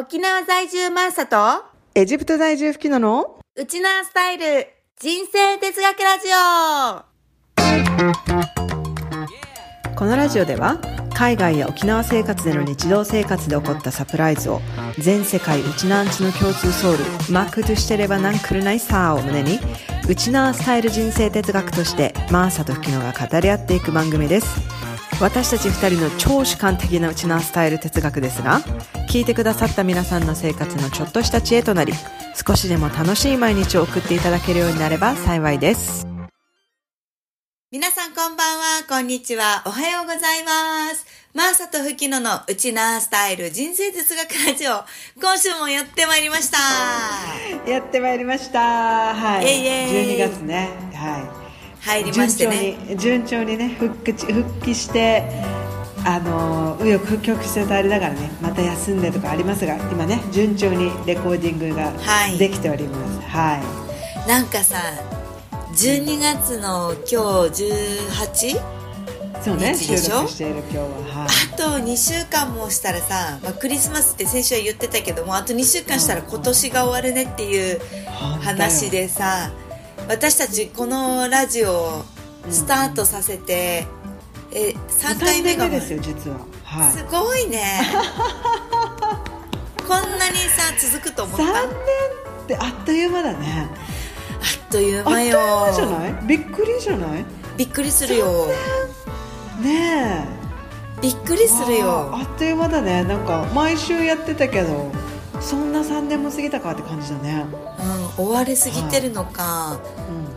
沖縄在住マーサとエジプト在住フキノのウチナースタイル人生哲学ラジオ。このラジオでは海外や沖縄生活での日常生活で起こったサプライズを全世界ウチナーンチの共通ソウルマクドゥシテレバナンクルナイサーを胸にウチナースタイル人生哲学としてマーサとフキノが語り合っていく番組です。私たち2人の超主観的なウチナースタイル哲学ですが、聞いてくださった皆さんの生活のちょっとした知恵となり、少しでも楽しい毎日を送っていただけるようになれば幸いです。皆さんこんばんは、こんにちは、おはようございます。マーサとフキノのウチナースタイル人生哲学ラジオ、今週もやってまいりました。はい、12月ね、入りましてね、順調にね復帰して右翼曲折ありながらね、また休んでとかありますが、今ね順調にレコーディングができております。はい。なんかさ、12月の今日18日、そうね、収録している今日は、あと2週間もしたらさ、クリスマスって先週は言ってたけども、あと2週間したら今年が終わるねっていう話でさ。私たちこのラジオをスタートさせて、3回目がですよ実は、すごいねこんなにさ続くと思った。3年ってあっという間だね。あっという間よ。あっという間じゃない？びっくりじゃない？びっくりするよねえ、びっくりするよ。あっという間だね。なんか毎週やってたけど、そんな3年も過ぎたかって感じだね。追われすぎてるのか、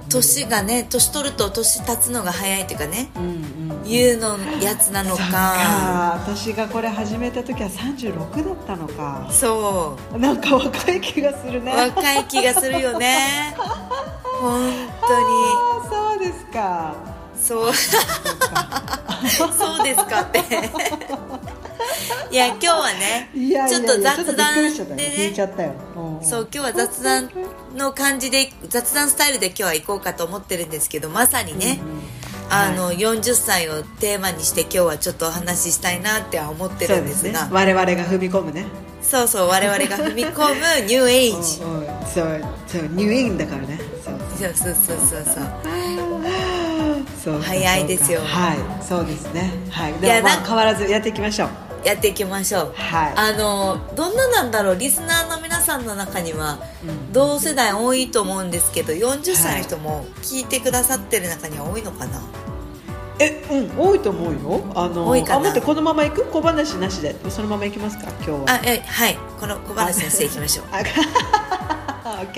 年がね、年取ると年経つのが早いっていうかね、いうのやつなのか。私がこれ始めた時は36だったのか。そう、なんか若い気がするね。若い気がするよね本当に。そうですか。そうそうですかっていや今日はね、ちょっと雑談でね、聞いちゃったよ。そう、今日は雑談の感じで、雑談スタイルで今日は行こうかと思ってるんですけど、まさにね、40歳をテーマにして今日はちょっとお話ししたいなっては思ってるんですが、そうですね、我々が踏み込むね。そうそう、我々が踏み込むニューエイジそうそう、ニューエイジだからね。そうそうそうそうそう、早いですよ。はい、そうですね。はい、でも、変わらずやっていきましょう。はい、どんななんだろう、リスナーの皆さんの中には同世代多いと思うんですけど、40歳の人も聞いてくださってる中には多いのかな。多いと思うよ。多いかな。待って、このまま行く？小話なしでそのまま行きますか今日は。はい、この小話なしで行きましょう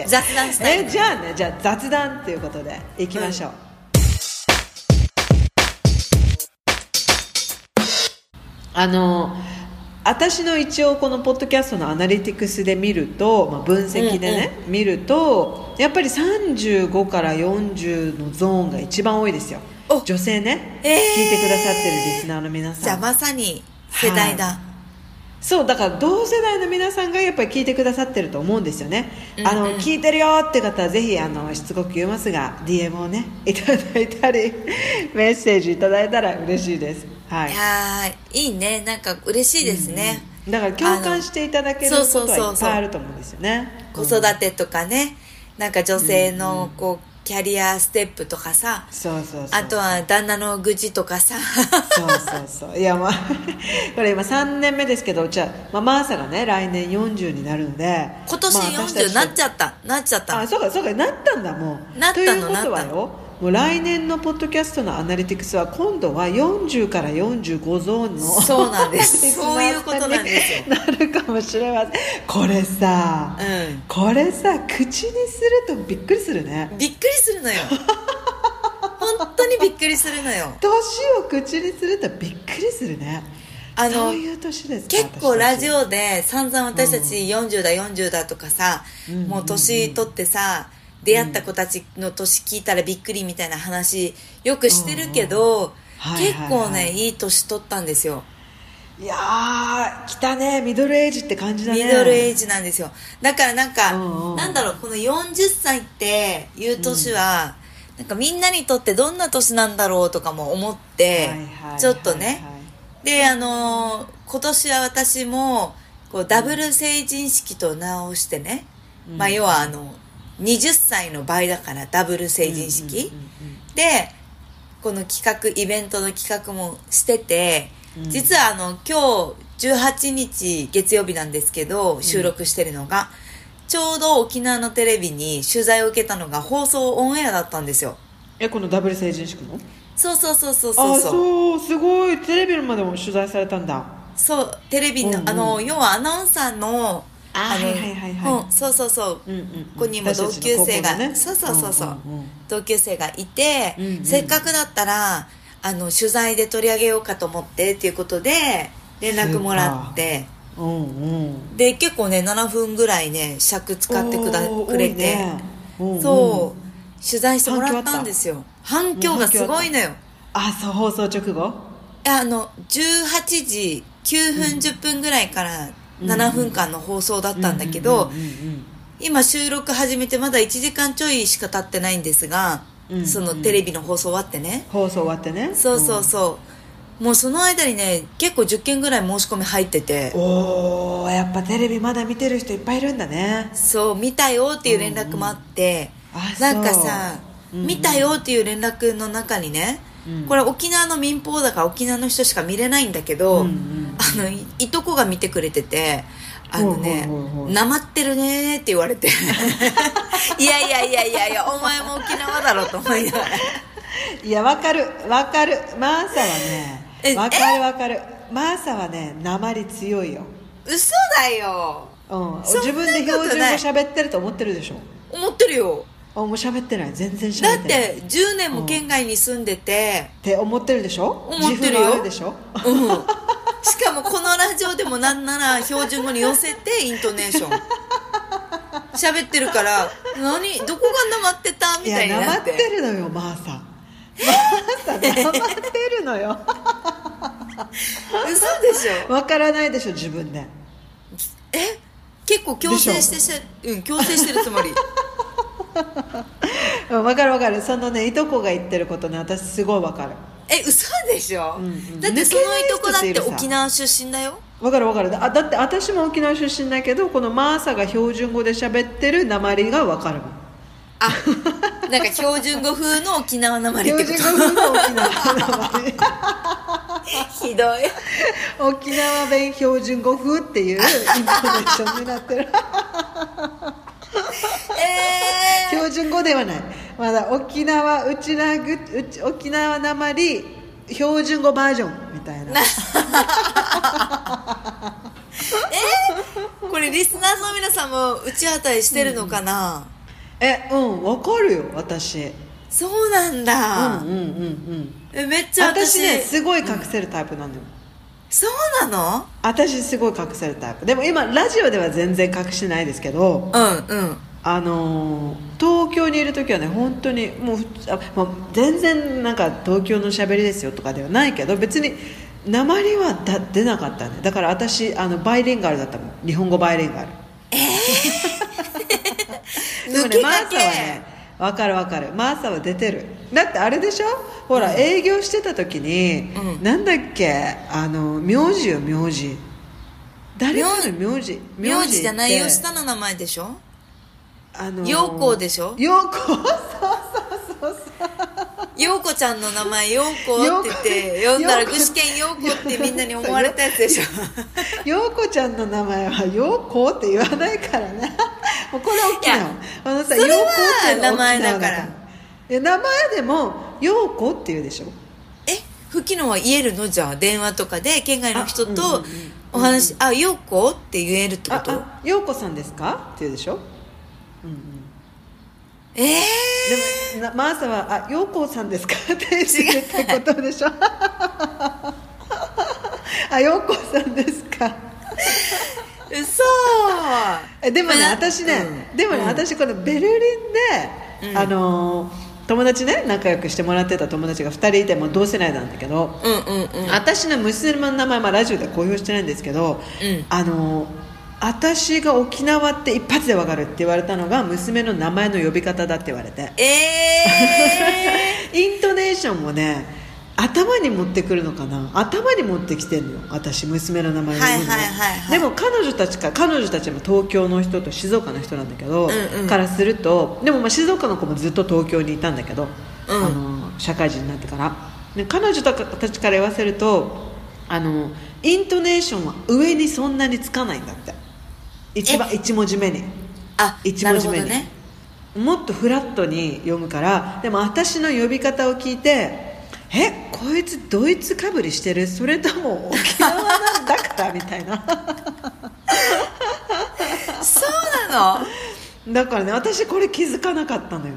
雑談スタイル、じゃあね、じゃあ雑談ということで行きましょう、私の一応このポッドキャストのアナリティクスで見ると、分析でね、見るとやっぱり35から40のゾーンが一番多いですよ、女性ね、聞いてくださってるリスナーの皆さん。じゃあまさに世代だ、そうだから同世代の皆さんがやっぱり聞いてくださってると思うんですよね、聞いてるよって方はぜひしつこく言いますが DM をねいただいたりメッセージいただいたら嬉しいです。いいね、なんか嬉しいですね、だから共感していただけることはいっぱいあると思うんですよね。子育てとかね、なんか女性のこうキャリアステップとかさ、あとは旦那の愚痴とかさいや、これ今3年目ですけど、じゃあ、マーサがね来年40になるので、今年40になっちゃった。あ、そうかなったんだ。もうなったの。ということはよ、もう来年のポッドキャストのアナリティクスは今度は40から45ゾーンの、そうなんですそういうことなんですよ。なるかもしれません。これさ口にするとびっくりするね。びっくりするのよ本当にびっくりするのよ。年を口にするとびっくりするね。そういう年ですか。結構ラジオで散々私たち40だとかさ、もう年取ってさ出会った子たちの年聞いたらびっくりみたいな話よくしてるけど、結構ねいい年取ったんですよ。いやー、来たね、ミドルエイジって感じだね。ミドルエイジなんですよ。だからなんか、なんだろう、この40歳っていう年は、なんかみんなにとってどんな年なんだろうとかも思って、ちょっとね、で今年は私もこうダブル成人式と直してね、うん、まあ要は20歳の倍だからダブル成人式、うんうんうんうん、でこの企画イベントの企画もしてて、うん、実は今日18日月曜日なんですけど収録してるのが、うん、ちょうど沖縄のテレビに取材を受けたのが放送オンエアだったんですよ。このダブル成人式の？そうそうそうそうそう。あ、そう、すごい。テレビまでも取材されたんだ。そう、テレビの、うんうん、要はアナウンサーのはいはいはい、そうそうそう、うんうんうん、ここにも同級生が、ね、そうそうそうそう、うんうんうん、同級生がいて、うんうん、せっかくだったら取材で取り上げようかと思ってっていうことで連絡もらって、うんうん、で結構ね7分ぐらいね尺使ってくれて、ね、そう、うん、取材してもらったんですよ。反響がすごいのよ。あ、そう、放送直後18時9分10分ぐらいから、うん7分間の放送だったんだけど、今収録始めてまだ1時間ちょいしか経ってないんですが、うんうん、そのテレビの放送終わってねそうそうそう、うん、もうその間にね結構10件ぐらい申し込み入ってて、おー、やっぱテレビまだ見てる人いっぱいいるんだね。そう見たよっていう連絡もあって、うんうん、なんかさ、うんうん、見たよっていう連絡の中にね、うん、これ沖縄の民放だから沖縄の人しか見れないんだけど、うんうん、いとこが見てくれててねなまってるねって言われていやいやいやいやいやお前も沖縄だろと思いながらいやわかるわかるマーサはねわかるわかるマーサはねなまり強いよ。嘘だよ、うん、自分で標準語喋ってると思ってるでしょ。思ってるよ。もう喋ってない。全然喋ってない。だって10年も県外に住んでて、うん、って思ってるでしょ。思ってるよ。あるでしょ、うん、しかもこのラジオでもなんなら標準語に寄せてイントネーション喋ってるから何どこがなまってたみたいになって。いやなまってるのよマーサマーサなまってるのよ嘘でしょ。わからないでしょ自分で。結構強制してるつもり分かる分かる。そのねいとこが言ってることね私すごい分かる。嘘でしょ、うんうん、だってそのいとこだって沖縄出身だよ。分かる分かる。だって私も沖縄出身だけどこのマーサが標準語で喋ってる訛りが分かるもん。あなんか標準語風の沖縄訛りってこと。標準語風の沖縄訛りひどい沖縄弁標準語風っていうイントネーションになってる標準語ではない。まだ沖縄なまり標準語バージョンみたいなこれリスナーの皆さんも打ち当たりしてるのかな、うん、分かるよ私。そうなんだ、うんうんうんうん、めっちゃ私ねすごい隠せるタイプなんだよ、うん、そうなの。私すごい隠せるタイプでも今ラジオでは全然隠してないですけど、うんうん、東京にいる時はね本当にもう全然なんか東京の喋りですよとかではないけど別に訛りは出なかったね。だから私バイリンガルだったもん。日本語バイリンガルでもねマーサはね分かる分かる。マーサは出てる。だってあれでしょほら、うん、営業してた時に、うん、なんだっけ名字よ名字誰かの名字じゃないよ下の名前でしょ陽子でしょ。陽子そう陽子ちゃんの名前陽子って言って呼んだら具志堅陽子ってみんなに思われたやつでしょ。陽子ちゃんの名前は陽子って言わないからねもうこれ大きいの。それは名前だから。名前でも陽子って言うでしょ。ふきのは言えるのじゃあ電話とかで県外の人とお話陽子って言えるってこと。陽子さんですかって言うでしょ。うんうん、でもマーサは陽子さんですかって言ってことでしょ陽子さんですか嘘でもね私ね、うん、でもね、うん、私このベルリンで、うん、友達ね仲良くしてもらってた友達が2人いてもう同世代なんだけど、うんうんうん、私の娘の名前はラジオで公表してないんですけど、うん、私が沖縄って一発で分かるって言われたのが娘の名前の呼び方だって言われてイントネーションもね頭に持ってくるのかな、頭に持ってきてるのよ私娘の名前の、でも彼女たちも東京の人と静岡の人なんだけど、うんうん、からするとでもまあ静岡の子もずっと東京にいたんだけど、うん、社会人になってからで彼女たちから言わせるとイントネーションは上にそんなにつかないんだって。一文字目に1文字目に、ね、もっとフラットに読むから。でも私の呼び方を聞いてこいつドイツかぶりしてる、それとも沖縄なんだからみたいなそうなの。だからね私これ気づかなかったのよ。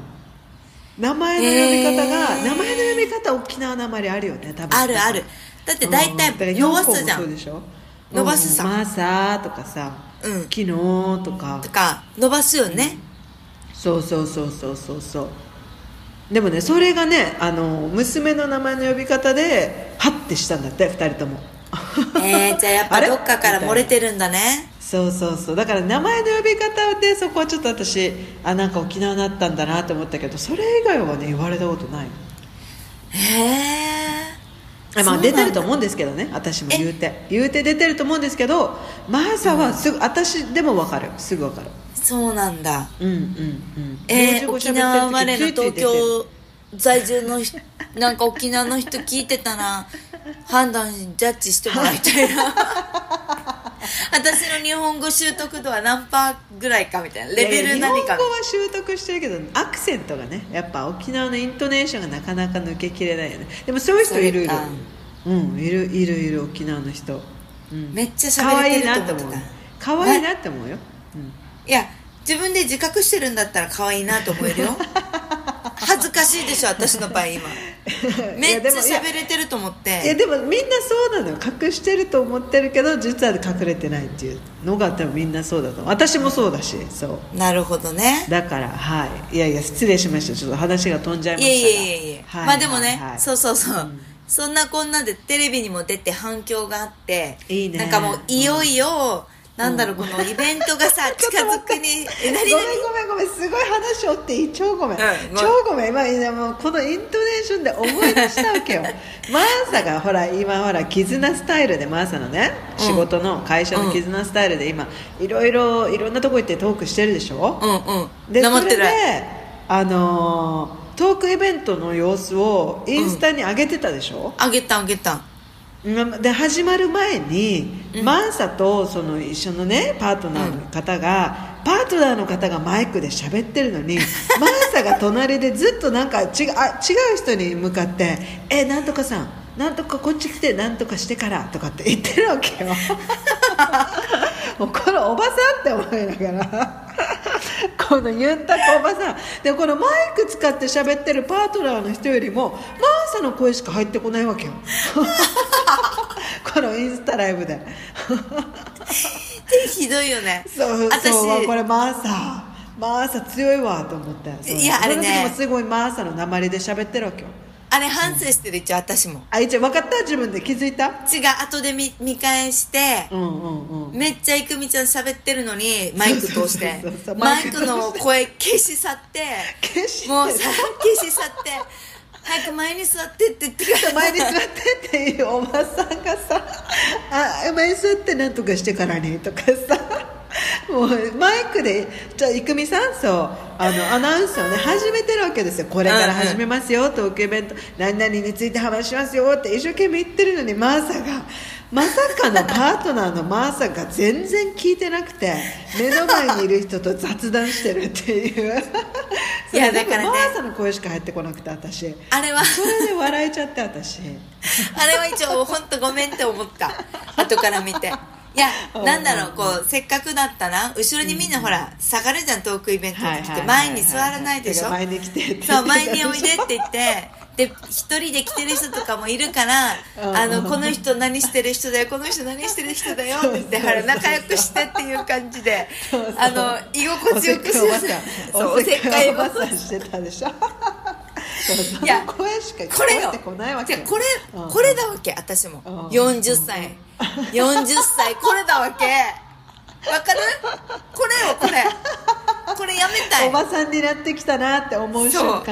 名前の読み方が、名前の読み方沖縄なまりあるよね多分。あるある。だって大体伸ばすじゃん、伸ばすさ、マサとかさ、うん、昨日とか伸ばすよね、うん、そうでもねそれがね娘の名前の呼び方でハッてしたんだって2人ともじゃあやっぱどっかから漏れてるんだね。そうだから名前の呼び方でそこはちょっと私なんか沖縄になったんだなと思ったけど、それ以外はね言われたことない。まあ出てると思うんですけどね私も言うて出てると思うんですけど、マーサはすぐ、私でも分かる。そうなんだ。沖縄生まれの東京在住のなんか沖縄の人聞いてたら判断ジャッジしてもらいたいな私の日本語習得度は何パーぐらいかみたいなレベル何か。日本語は習得してるけどアクセントがねやっぱ沖縄のイントネーションがなかなか抜けきれないよね。でもそういう人いる沖縄の人、うん、めっちゃ喋れてると思う。可愛いなって思うよ、うん、いや自分で自覚してるんだったら可愛いなと思えるよ恥ずかしいでしょ私の場合今めっちゃ喋れてると思って。でもみんなそうなの、隠してると思ってるけど実は隠れてないっていうのが多分みんなそうだと思う。私もそうだし。そうなるほどね。だからいや失礼しました、ちょっと話が飛んじゃいました。いや、まあでもね、そう、うん、そんなこんなでテレビにも出て反響があっていいね。なんかもういよいよ、うんなんだろうこのイベントがさ近づくにごめんすごい話をっていい、超ごめん今もうこのイントネーションで思い出したわけよマーサがほら絆スタイルでマーサのね、うん、仕事の会社の絆スタイルで今いろんなとこ行ってトークしてるでしょ。でそれでトークイベントの様子をインスタに上げてたでしょ、上げたで始まる前に、うん、マンサとその一緒のねパートナーの方が、うん、パートナーの方がマイクで喋ってるのにマンサが隣でずっとなんか違う人に向かってなんとかさんなんとかこっち来てなんとかしてからとかって言ってるわけよもうこのおばさんって思いながらこのユンタクおばさんでこのマイク使って喋ってるパートナーの人よりもマンサの声しか入ってこないわけよこのインスタライブでひどいよね。そうこれマーサ強いわと思って。いやあれねもすごいマーサの訛で喋ってるわけよ。あれ反省してる一応私も、一応分かった自分で気づいた。違う後で見返して、めっちゃいくみちゃん喋ってるのにマイク通してマイクの声消し去って早く前に座ってって言ってから前に座ってっていうおばさんがさ前に座ってなんとかしてからねとかさもうマイクでじゃあ郁美さんアナウンスをね始めてるわけですよ。これから始めますよ、トークイベント何々について話しますよって一生懸命言ってるのにマーサがまさかのパートナーのマーサが全然聞いてなくて目の前にいる人と雑談してるっていういやだからねマーサの声しか入ってこなくて私あれはそれで笑えちゃって私あれは一応本当ごめんって思った後から見て。いやなんだろうこうせっかくだったら後ろにみんなほら下がるじゃんトークイベントに来て前に座らないでしょ。前に来てってそう前においでって言ってで一人で来てる人とかもいるからこの人何してる人だよこの人何してる人だよって言ってほら仲良くしてっていう感じで居心地よくおせっかいおばさんしてたでしょいやこれだわけ私も40歳これだわけわかるこれやめたいおばさんになってきたなって思う瞬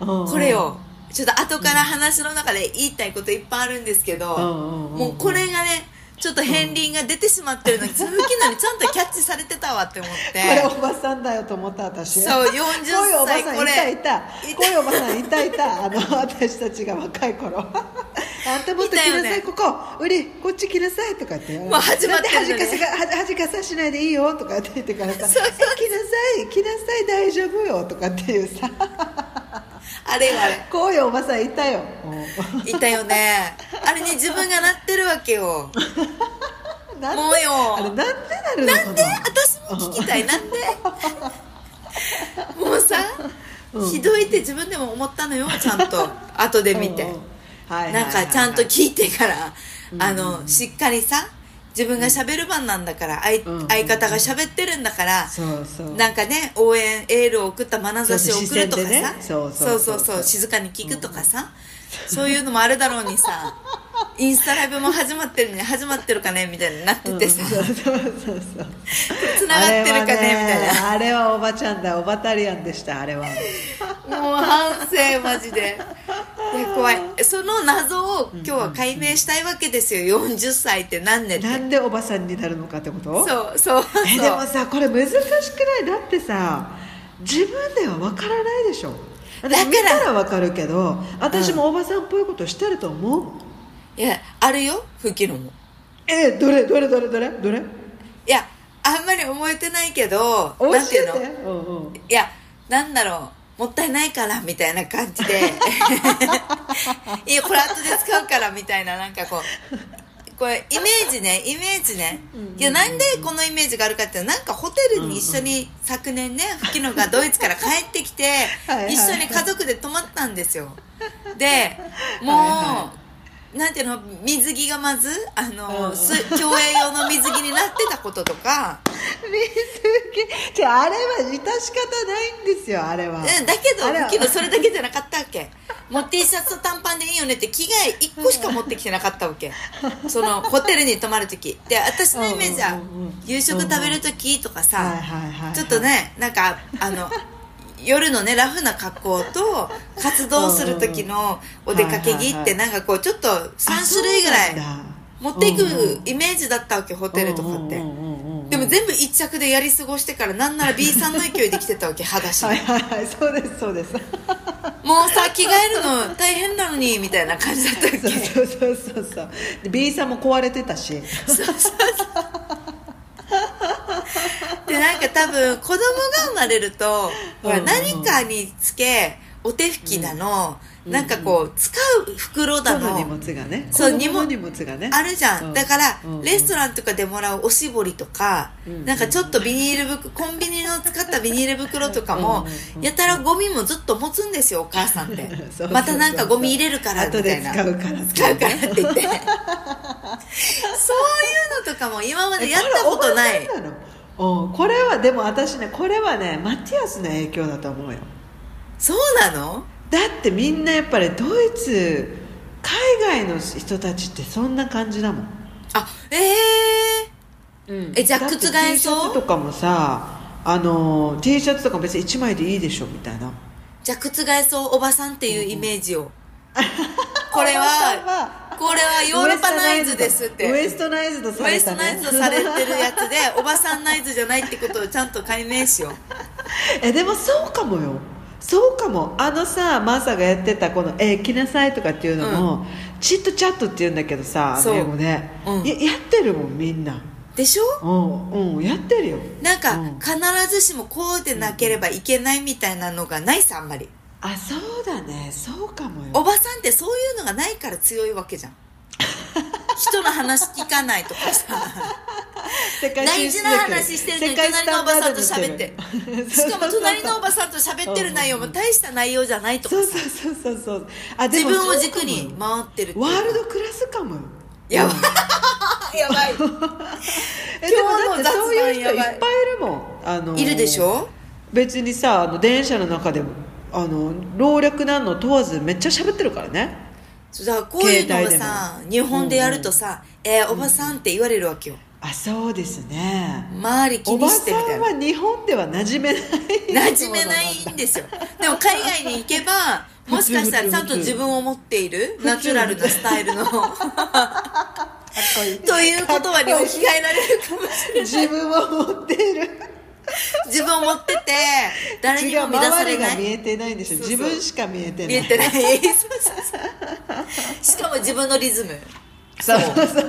間これよちょっと後から話の中で言いたいこといっぱいあるんですけど、もうこれがねちょっと片りんが出てしまってるのに続きなのにちゃんとキャッチされてたわって思ってこれおばさんだよと思った私。そう40歳これこういうおばさんいたいた私たちが若い頃あんたもっと着なさい、ね、ここうりこっち着なさいとかってもう始まってるのね、恥かさしないでいいよとかって言ってからさそうそう着なさい大丈夫よとかっていうさあれあれこういうおばさんいたよいたよねあれに自分がなってるわけよなんでもうよあれなんでなるのなんで私も聞きたいなんでもうさ、ひどいって自分でも思ったのよちゃんと後で見てなんかちゃんと聞いてからしっかりさ自分が喋る番なんだから、相方が喋ってるんだからそうそうなんかね応援エールを送った眼差しを送るとかさそうそうそう静かに聞くとかさ、そういうのもあるだろうにさインスタライブも始まってるね始まってるかねみたいになっててさつながってるかねみたいなあれはおばちゃんだおばタリアンでしたあれはもう反省マジで怖いその謎を今日は解明したいわけですよ、40歳って何年ってなんでおばさんになるのかってことそうそうでもさこれ難しくないだってさ自分では分からないでしょだから見たら分かるけど私もおばさんっぽいことしてると思う、いやあるよ吹きのもどれいやあんまり覚えてないけど教えてなんていうの、いやなんだろうもったいないからみたいな感じでいやこれ後で使うからみたいななんかこれイメージねいやなんでこのイメージがあるかってなんかホテルに一緒に昨年ね吹野がドイツから帰ってきて一緒に家族で泊まったんですよでもう、なんていうの水着がまず競泳用の水着になってたこととか水着じゃあれは致し方ないんですよあれはだけどそれだけじゃなかったわけもう T シャツと短パンでいいよねって着替え1個しか持ってきてなかったわけそのホテルに泊まるときで私のイメージは夕食食べるときとかさちょっとねなんか夜のねラフな格好と活動する時のお出かけ着ってなんかこうちょっと3種類ぐらい持っていくイメージだったわけホテルとかってでも全部一着でやり過ごしてからなんなら B さんの勢いで来てたわけ裸足そうですそうですもうさ着替えるの大変なのにみたいな感じだったわけそう B さんも壊れてたしでなんか多分子供が生まれるとほら何かにつけお手拭きだの、なんかこう使う袋だの荷物がねそう荷物がねあるじゃん、だから、レストランとかでもらうおしぼりとか、なんかちょっとビニール袋コンビニの使ったビニール袋とかもやたらゴミもずっと持つんですよお母さんってまたなんかゴミ入れるからみたいな後で使うからって言ってそういうのとかも今までやったことないこれはでも私ねこれはねマティアスの影響だと思うよそうなの？だってみんなやっぱりドイツ海外の人たちってそんな感じだもんじゃあ覆そうだって T シャツとかもさT シャツとか別に1枚でいいでしょみたいなじゃあ覆そうおばさんっていうイメージを、これはヨーロッパナイズですってウエストナイズドされてるやつでおばさんナイズじゃないってことをちゃんと解明しようでもそうかもよそうかもさマサがやってたこの着なさいとかっていうのも、チットチャットっていうんだけどさ英語ね、やってるもんみんなでしょやってるよなんか、必ずしもこうでなければいけないみたいなのがないさあんまりそうだねそうかもよおばさんってそういうのがないから強いわけじゃん人の話聞かないとかさ大事な話してるのに隣のおばさんと喋ってしかも隣のおばさんと喋ってる内容も大した内容じゃないとかさそう自分を軸に回ってるってワールドクラスかもよやばい今日の雑談そういう人いっぱいいるもんいるでしょ別にさ電車の中でも老若男女問わずめっちゃ喋ってるからねだからこういうのがさ日本でやるとさ、おばさんって言われるわけよ、あ、そうですね。周り気にしてみたいな。おばさんは日本では馴染めない馴染めないんですよ。でも海外に行けばもしかしたらちゃんと自分を持っているナチュラルなスタイルのいいということはに置き換えられるかもしれない。自分を持っている自分を持ってて誰にも乱されない。周りが見えてないんですよ。自分しか見えてない。見えてないしかも自分のリズム。そうそうそうそうそ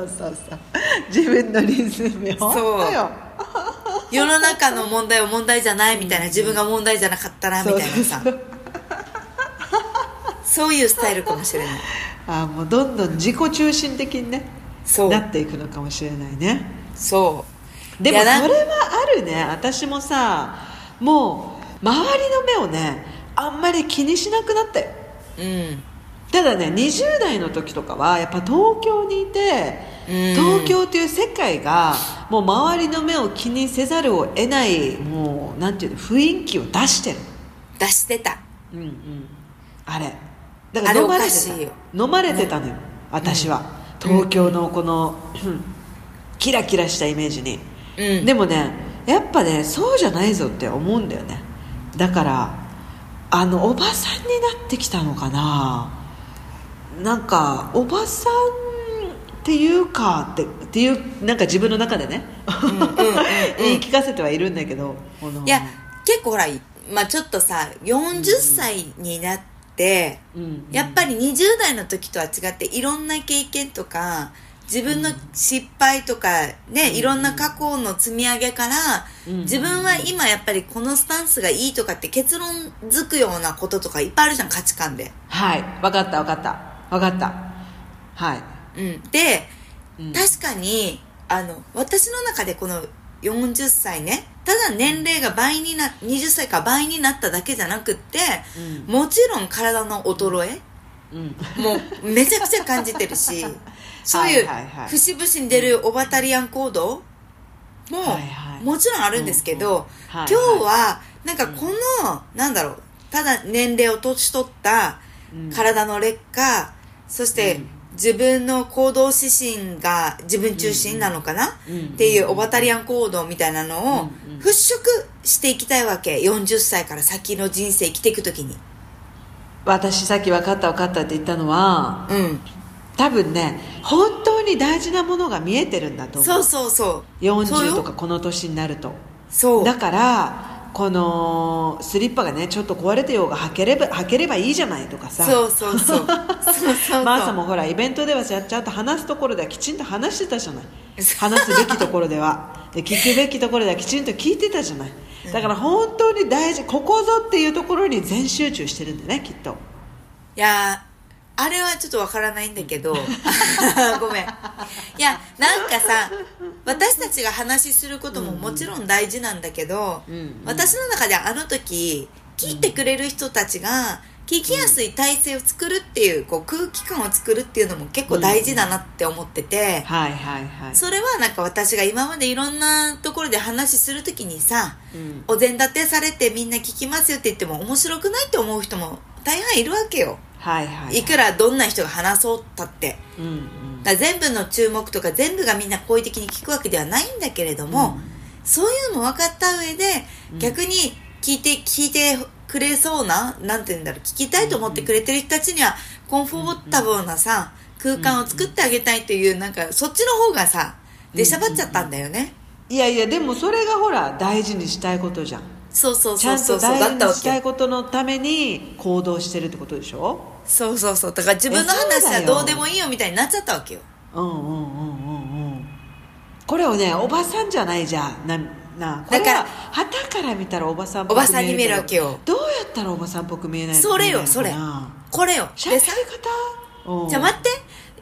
うそう。自分のリズムよ。そうよ。世の中の問題を問題じゃないみたいな、自分が問題じゃなかったなみたいなさ。そういうスタイルかもしれない。あ、もうどんどん自己中心的にね、そうなっていくのかもしれないね。そう。でもそれはあるね。私もさ、もう周りの目をね、あんまり気にしなくなったよ。うん。ただね、20代の時とかはやっぱ東京にいて、東京という世界がもう周りの目を気にせざるを得ない、もうなんていうの、雰囲気を出してる、出してた、うんうん、あれだから飲まれてた、飲まれてたのよ、うん、私は東京のこの、うん、キラキラしたイメージに、うん、でもね、やっぱね、そうじゃないぞって思うんだよね。だからおばさんになってきたのかな、なんかおばさんっていうかっていう、なんか自分の中でね、うんうんうん、言い聞かせてはいるんだけど、いや結構ほら、まあ、ちょっとさ40歳になって、うんうん、やっぱり20代の時とは違っていろんな経験とか自分の失敗とかね、いろんな過去の積み上げから、自分は今やっぱりこのスタンスがいいとかって結論づくようなこととかいっぱいあるじゃん、価値観で。はい、分かった、はい、うん、で、うん、確かに私の中でこの40歳ね、ただ年齢が倍にな20歳から倍になっただけじゃなくって、うん、もちろん体の衰え、うん、もうめちゃくちゃ感じてるしそういう節々に出るオバタリアン行動も、もちろんあるんですけど、うんうん、今日はなんかこの、なんだろう、ただ年齢を年取った体の劣化、そして自分の行動指針が自分中心なのかな、っていうオバタリアン行動みたいなのを払拭していきたいわけ。40歳から先の人生生きていくときに。私さっき分かったって言ったのは、うん、多分ね、本当に大事なものが見えてるんだと思う。そうそうそう。40とかこの年になると。そう。だからこのスリッパがねちょっと壊れてようが履ければいいじゃないとかさ。そうそうそう。マーサもほらイベントではちゃんと話すところではきちんと話してたじゃない話すべきところでは聞くべきところではきちんと聞いてたじゃない。だから本当に大事、ここぞっていうところに全集中してるんだね、きっと。いやー、あれはちょっとわからないんだけどごめん。いや、なんかさ、私たちが話することももちろん大事なんだけど、うんうん、私の中であの時聞いてくれる人たちが聞きやすい体制を作るっていう、こう空気感を作るっていうのも結構大事だなって思ってて、それはなんか私が今までいろんなところで話するときにさ、お膳立てされてみんな聞きますよって言っても面白くないって思う人も大半いるわけよ。はいはいはい、いくらどんな人が話そうったって、だから全部の注目とか全部がみんな好意的に聞くわけではないんだけれども、そういうのも分かった上で、逆に聞いてくれそうな、なんて言うんだろう、聞きたいと思ってくれてる人たちにはコンフォータブルなさ、空間を作ってあげたいという、なんかそっちの方がさ出しゃばっちゃったんだよね。いやいや、でもそれがほら大事にしたいことじゃん。そうちゃんと大事にしたいことのために行動してるってことでしょ。そうだから自分の話はどうでもいいよみたいになっちゃったわけよ。これをね、おばさんじゃないじゃんな、これは旗から見たらおばさんっぽく見える、おばさんに見えるわけよ。どうやったらおばさんっぽく見えないのかな。それよ、それこれよ、しゃべり方。じゃあ待って、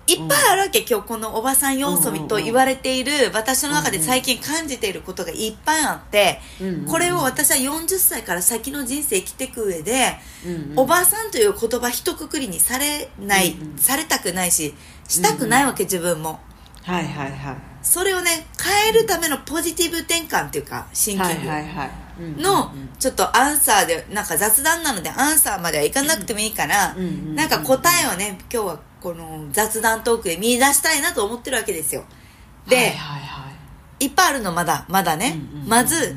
いっぱいあるわけ、今日このおばさん要素と言われている、私の中で最近感じていることがいっぱいあって、これを私は40歳から先の人生生きていく上で、おばさんという言葉一括りにされない、されたくないし、したくないわけ、自分も。はいはいはい。それをね、変えるためのポジティブ転換っていうか、シンキングのちょっとアンサーで、なんか雑談なのでアンサーまではいかなくてもいいから、なんか答えをね、今日はこの雑談トークで見出したいなと思ってるわけですよ。で、はいはいはい、いっぱいあるのまだね、うんうんうん、まず、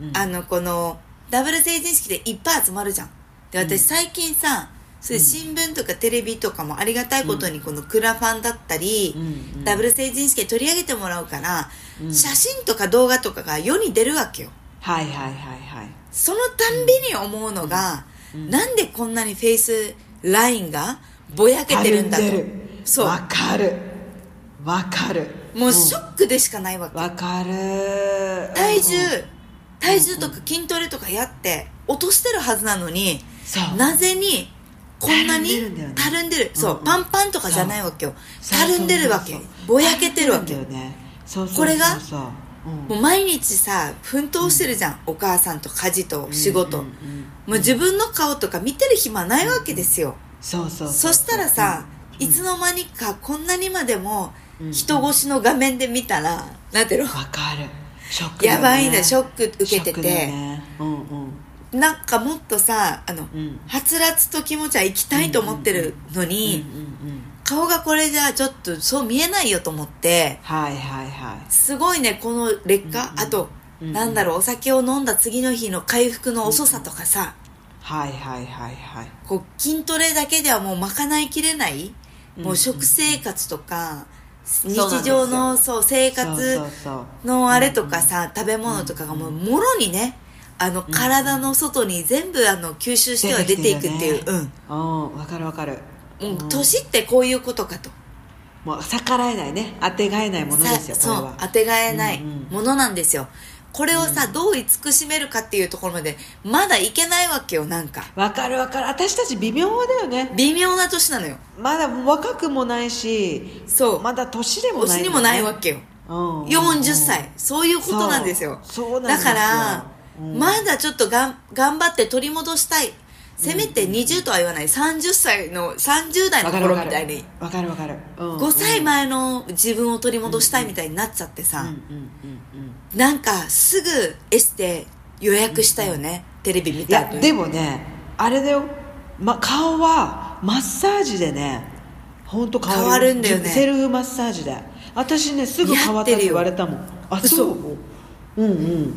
うんうん、このダブル成人式でいっぱい集まるじゃん。で私最近さ、うん、そういう新聞とかテレビとかもありがたいことにこのクラファンだったり、うんうん、ダブル成人式で取り上げてもらうから、うん、写真とか動画とかが世に出るわけよ。はいはいはいはい。そのたんびに思うのが、うん、なんでこんなにフェイスラインがぼやけてるんだと。そう。わかる。わかる。もうショックでしかないわけ。わかる。体重とか筋トレとかやって落としてるはずなのに、なぜにこんなにたるんでる。そう、パンパンとかじゃないわけよ。たるんでるわけ。ぼやけてるわけ。これがもう毎日さ奮闘してるじゃん、うん、お母さんと家事と仕事、うんうんうん、もう自分の顔とか見てる暇ないわけですよ。そうそう。そしたらさ、うん、いつの間にかこんなにまでも人越しの画面で見たら、うん、なんていうの、わかる。ショックだね。やばいんだ、ショック受けてて、ね、うんうん、なんかもっとさうん、はつらつと気持ちは行きたいと思ってるのに、うんうんうんうん、顔がこれじゃちょっとそう見えないよと思って、はいはいはい、すごいねこの劣化、うんうん、あと、うんうん、なんだろう、お酒を飲んだ次の日の回復の遅さとかさ、うんうん、はいはいはいはい、こう筋トレだけではもう賄いきれない、うんうん、もう食生活とか日常のそう生活のあれとかさ、食べ物とかがもうもろにね、体の外に全部吸収しては出ていくっていう、ね、うん、わかるわかる。うん、年ってこういうことかと、もう逆らえないね、当てがえないものですよ。そう、当てがえないものなんですよ、うんうん、これをさ、どう慈しめるかっていうところまでまだいけないわけよ。なんかわかるわかる。私たち微妙だよね。微妙な年なのよ。まだ若くもないし、そう、まだ年でもない、ね、年にもないわけよ、うんうん、40歳、そういうことなんですよ。そうなんですよ。だから、うん、まだちょっと頑張って取り戻したい。せめて20とは言わない、30歳の30代の頃みたいに、わかるわかる、5歳前の自分を取り戻したいみたいになっちゃってさ、なんかすぐエステ予約したよね、テレビ見た。いやでもねあれだよ、顔はマッサージでね、本当変わるんだよね、セルフマッサージで。私ねすぐ変わったって言われたもん。あ、そう、うんうん、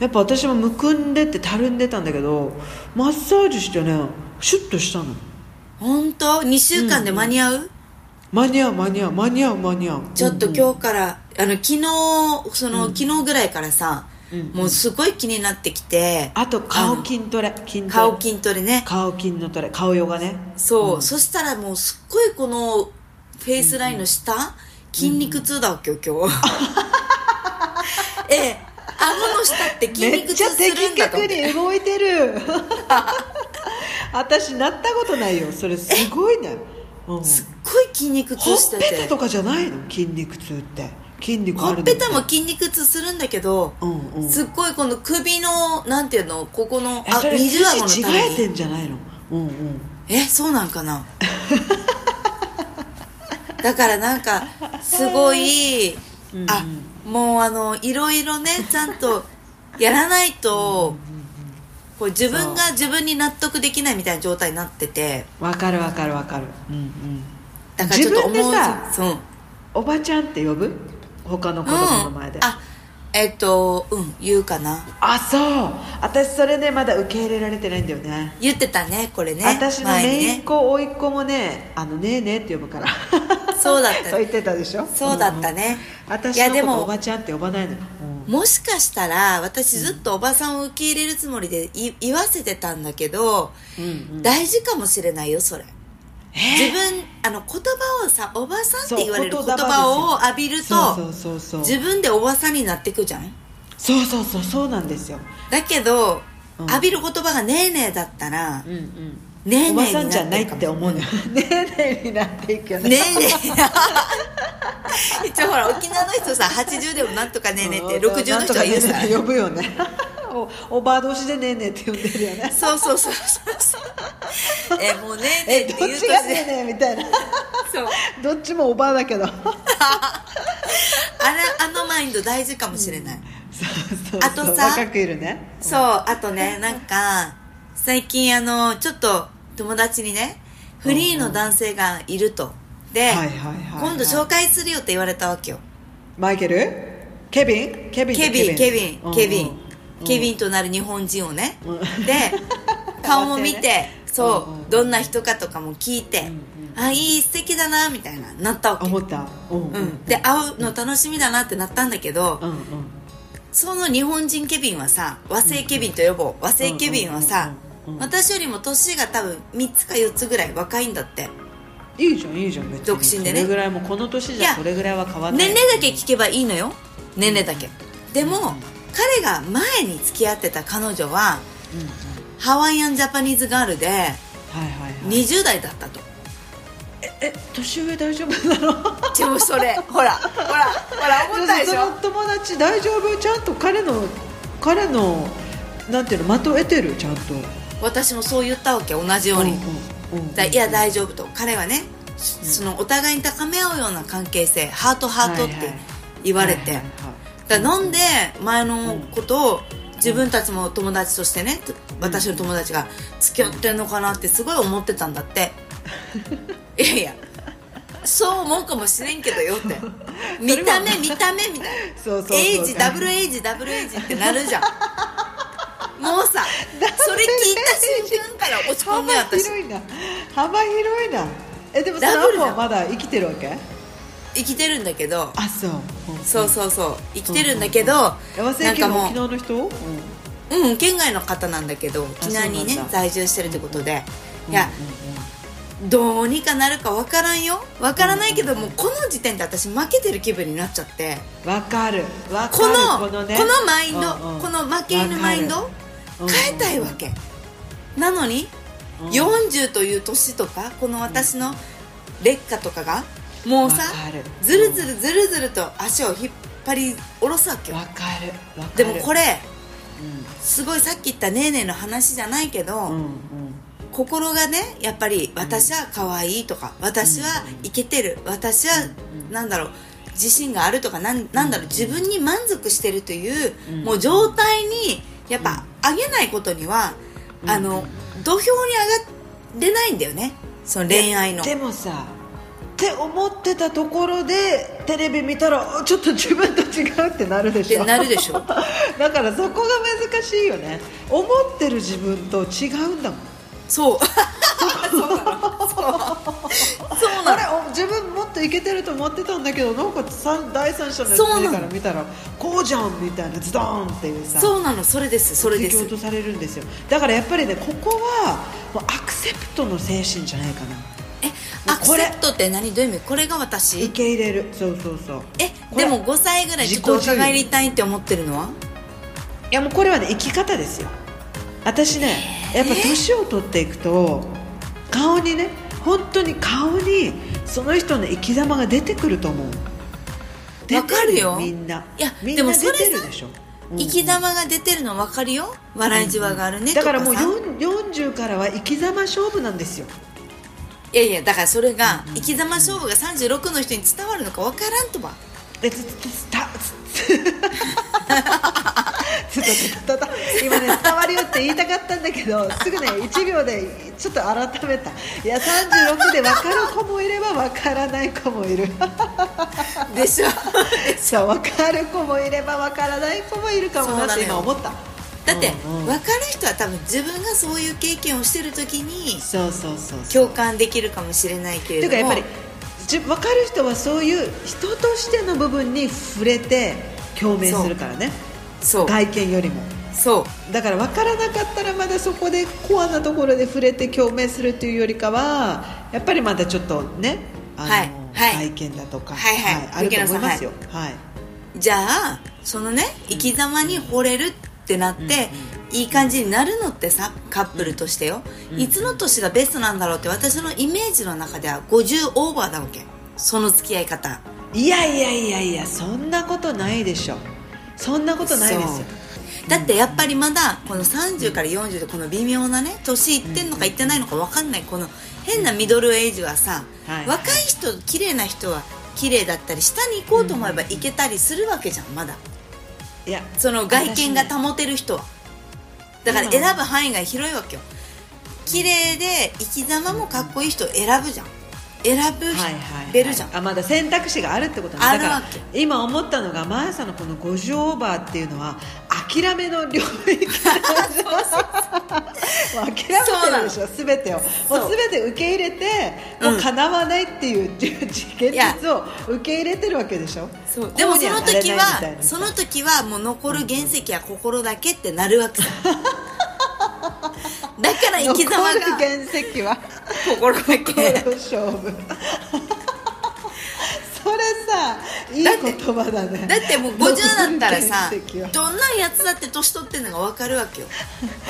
やっぱ私もむくんでてたるんでたんだけど、マッサージしてねシュッとしたの。本当？ 2 週間で間に合う、うんうん、間に合う。ちょっと今日から、うんうん、昨日ぐらいからさ、うんうん、もうすごい気になってきて、あと顔筋トレ、顔筋トレね、顔筋のトレ、顔ヨガね。そう、うん、そしたらもうすっごいこのフェイスラインの下、うんうん、筋肉痛だわけよ今日。顎の下って筋肉痛するんだと。めっちゃ的確に動いてる。私なったことないよ、それすごいね、うん、すっごい筋肉痛してて、ほっぺたとかじゃないの、筋肉痛って。筋肉あるの、ほっぺたも筋肉痛するんだけど、うんうん、すっごいこの首のなんていうの、ここの水顎のために違えてんじゃないの、うんうん、そうなんかな。だからなんかすごい、うんうん、もういろいろねちゃんとやらないとこう自分が自分に納得できないみたいな状態になってて。わかるわかるわかる、うんうん、だからちょっと思う。自分でさ、そうおばちゃんって呼ぶ、他の子供の前で、うん、あ言うかな。あ、そう、私それでまだ受け入れられてないんだよね。言ってたねこれね。私の姪っ子甥っ子もね、ねえねえって呼ぶから。そうだったね。そう言ってたでしょ。そうだったね、うん、私のことおばちゃんって呼ばないの、うん、もしかしたら私ずっとおばさんを受け入れるつもりで言わせてたんだけど、うんうん、大事かもしれないよそれ。自分言葉をさ、おばさんって言われる言葉を浴びると自分でおばさんになってくじゃん。そうそうそう、そうなんですよ。だけど、うん、浴びる言葉がねえねえだったら、うんうん、ねえねえになっておばさんじゃないって思うのよ。ねえねえになっていくよね。ねえねえ。一応ほら沖縄の人さ80でもなんとかねえねえって60の人が言うから、ねえねえ呼ぶよね。おばあ同士でねえねえって呼んでるよね。そうそうそうそう。もうねえねえって言うとして、どっちがねえねえみたいな。そう。どっちもおばあだけど。あのマインド大事かもしれない。うん、そうそうそう、あとさ、若くいるね。そう、あとね、なんか最近ちょっと友達にね、フリーの男性がいると、で、はいはいはいはい、今度紹介するよって言われたわけよ。マイケル、ケビンとなる日本人をね、で顔も見て、そう、うんうん、どんな人かとかも聞いて、うんうん、あ、いい素敵だなみたいななったわけ。思った、うんうん、で会うの楽しみだなってなったんだけど、うんうん、その日本人ケビンはさ、和製ケビンと呼ぼう、和製ケビンはさ、うんうんうんうん、私よりも年が多分3つか4つぐらい若いんだって。いいじゃんいいじゃん、別に独身でね、それぐらいもこの年じゃそれぐらいは変わんない。年齢だけ聞けばいいのよ、年齢だけ。でも、うん、彼が前に付き合ってた彼女は、うんうん、ハワイアンジャパニーズガールで、はいはいはい、20代だったと。年上大丈夫だろでもそれほら思ったでしょ。その友達大丈夫、ちゃんと彼のなんていうの、的を得てる、ちゃんと。私もそう言ったわけ、同じように、うんうんいや大丈夫と。彼はね、うん、そのお互いに高め合うような関係性、ハートハートって言われて、はいはいはいはい、だなんで前のことを自分たちも友達としてね、うん、私の友達が付き合ってんのかなってすごい思ってたんだっていやそう思うかもしれんけどよって見た目みたいな、そうそうそう、エイジダブルエイジってなるじゃんもうさ、それ聞いた瞬間から落ち込んでやったし。幅広いな。でもその子まだ生きてるわけ？生きてるんだけど。あ、そう。そう生きてるんだけど。なんかもう沖縄の人？うん、県外の方なんだけど、沖縄にね在住してるってことで、いや、うんうん、どうにかなるかわからんよ。わからないけど、もうこの時点で私負けてる気分になっちゃって。わかる。このマインド、この負け犬マインド。変えたいわけ、うん、なのに、うん、40という年とかこの私の劣化とかがもうさ、ずるずると足を引っ張り下ろすわけよ。わかる。でもこれ、うん、すごいさっき言ったねえねえの話じゃないけど、うんうん、心がねやっぱり私は可愛いとか、私はイケてる、私は、うん、なんだろう、自信があるとか、なんだろう、自分に満足してるという、うん、もう状態にやっぱ上げないことには、うん、土俵に上がれないんだよね、その恋愛の。でもさって思ってたところでテレビ見たらちょっと自分と違うってなるでしょだからそこが難しいよね。思ってる自分と違うんだもん。そうそうなの。あれ、自分もっとイケてると思ってたんだけど、なんか第三者の目から見たらこうじゃんみたいな、ズドーンっていうさ。そうなの、それです。落とされるんですよ。だからやっぱりね、ここはもうアクセプトの精神じゃないかな。アクセプトって何？どういう意味？これが私。受け入れる。そう。でも5歳ぐらいちょっと若返りたいって思ってるのは？いやもうこれはね、生き方ですよ。私ね、やっぱ年を取っていくと顔にね。本当に顔にその人の生き様が出てくると思う。分かるよ。みんな出てるでしょ。生き様が出てるの分かるよ。笑いじわがあるねとかさ。だからもう40からは生き様勝負なんですよ。いやだからそれが、生き様勝負が36の人に伝わるのか分からんとば。今ね、伝わるよって言いたかったんだけど、すぐね1秒でちょっと改めた。いや36で分かる子もいれば分からない子もいるでしょ。そう、分かる子もいれば分からない子もいるかもなって今思った。だって、うんうん、分かる人は多分自分がそういう経験をしてる時に共感できるかもしれないけれども、てかやっぱり分かる人はそういう人としての部分に触れて共鳴するからね。そう、外見よりも。そうだから分からなかったらまだそこでコアなところで触れて共鳴するというよりかは、やっぱりまだちょっとね、はい、外見だとか、はい、あると思いますよ、はい、じゃあそのね、生き様に惚れるってなって、いい感じになるのってさ、カップルとしてよ、いつの年がベストなんだろうって、私のイメージの中では50オーバーだわけ、その付き合い方。いやそんなことないでしょ。そんなことないですよ。だってやっぱりまだこの30から40でこの微妙なね、年いってんのかいってないのか分かんない、この変なミドルエイジはさ、若い人、綺麗な人は綺麗だったり、下に行こうと思えば行けたりするわけじゃん、まだ。いや、その外見が保てる人はだから選ぶ範囲が広いわけよ。綺麗で生き様もかっこいい人を選ぶじゃん。選ぶ、出るじゃん、まだ選択肢があるってことなんだから今思ったのがマヤさんのこの50オーバーっていうのは諦めの領域諦めてるでしょ、全てをもう全て受け入れて、もう叶わないっていう現実を受け入れてるわけでしょ。そうでもその時はもう残る原石は心だけってなるわけさだから生き様が残る原石は心だけ勝負それさ、いい言葉だね。だってもう50だったらさ、どんなやつだって年取ってるのが分かるわけよ。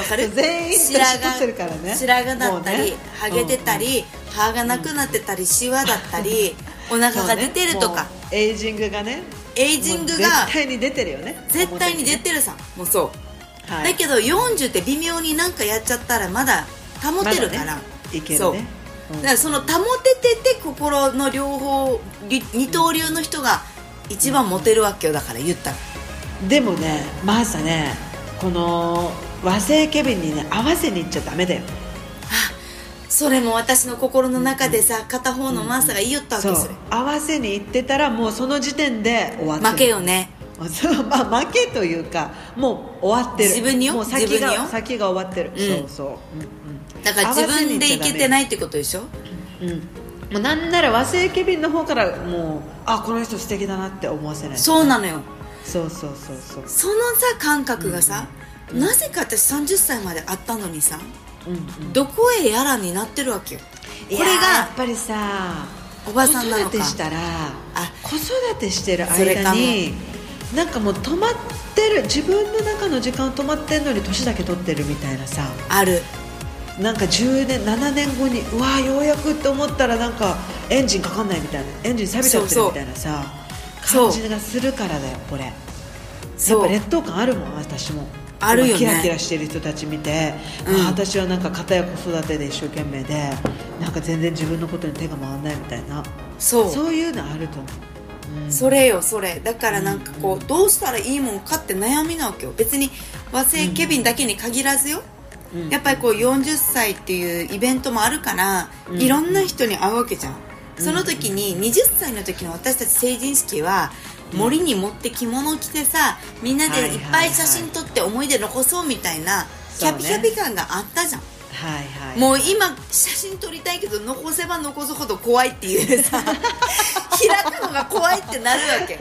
分かる。全員年取ってるからね。白髪だったり、ね、ハゲてたり、歯がなくなってたり、シワだったり、お腹が出てるとか、ね、エイジングがね、絶対に出てるよね。絶対に出てるさ、もうそう、はい、だけど40って微妙になんかやっちゃったらまだ保てるから、まだね、いけるね。そうだからその保ててて心の両方二刀流の人が一番モテるわけよ。だから言ったらでもね、マーサね、この和製ケビンにね合わせに行っちゃダメだよ。それも私の心の中でさ、片方のマーサが言ったわけですよ。合わせに行ってたらもうその時点で終わってる。負けよねまあ、負けというかもう終わってる。自分によ、もう先が終わってる、うん、そう、うんうん、だから自分でいけてないってことでしょ、うん、もうなんなら和製ケビンの方からもうこの人素敵だなって思わせない。そうなのよ。そうそのさ感覚がさ、うん、なぜか私30歳まであったのにさ、うんうん、どこへやらになってるわけよ。これがやっぱりさ、おばさんなのか、子育てしてる間になんかもう止まってる、自分の中の時間止まってんのに年だけ取ってるみたいなさある。なんか10年7年後にうわようやくって思ったらなんかエンジンかかんないみたいな、エンジン錆びちゃってるみたいなさ、そう感じがするからだよ。これやっぱ劣等感あるもん。私もあるよね。キラキラしてる人たち見て、私はなんか片や子育てで一生懸命でなんか全然自分のことに手が回らないみたいな、そういうのあると思う。それよ、それだからなんかこう、どうしたらいいもんかって悩みなわけよ。別に和製ケビンだけに限らずよ、やっぱりこう40歳っていうイベントもあるから、いろんな人に会うわけじゃん。その時に20歳の時の私たち成人式は森に持って着物を着てさ、みんなでいっぱい写真撮って思い出残そうみたいなキャピキャピ感があったじゃん、もう今写真撮りたいけど残せば残すほど怖いっていうさ開くのが怖いってなるわけ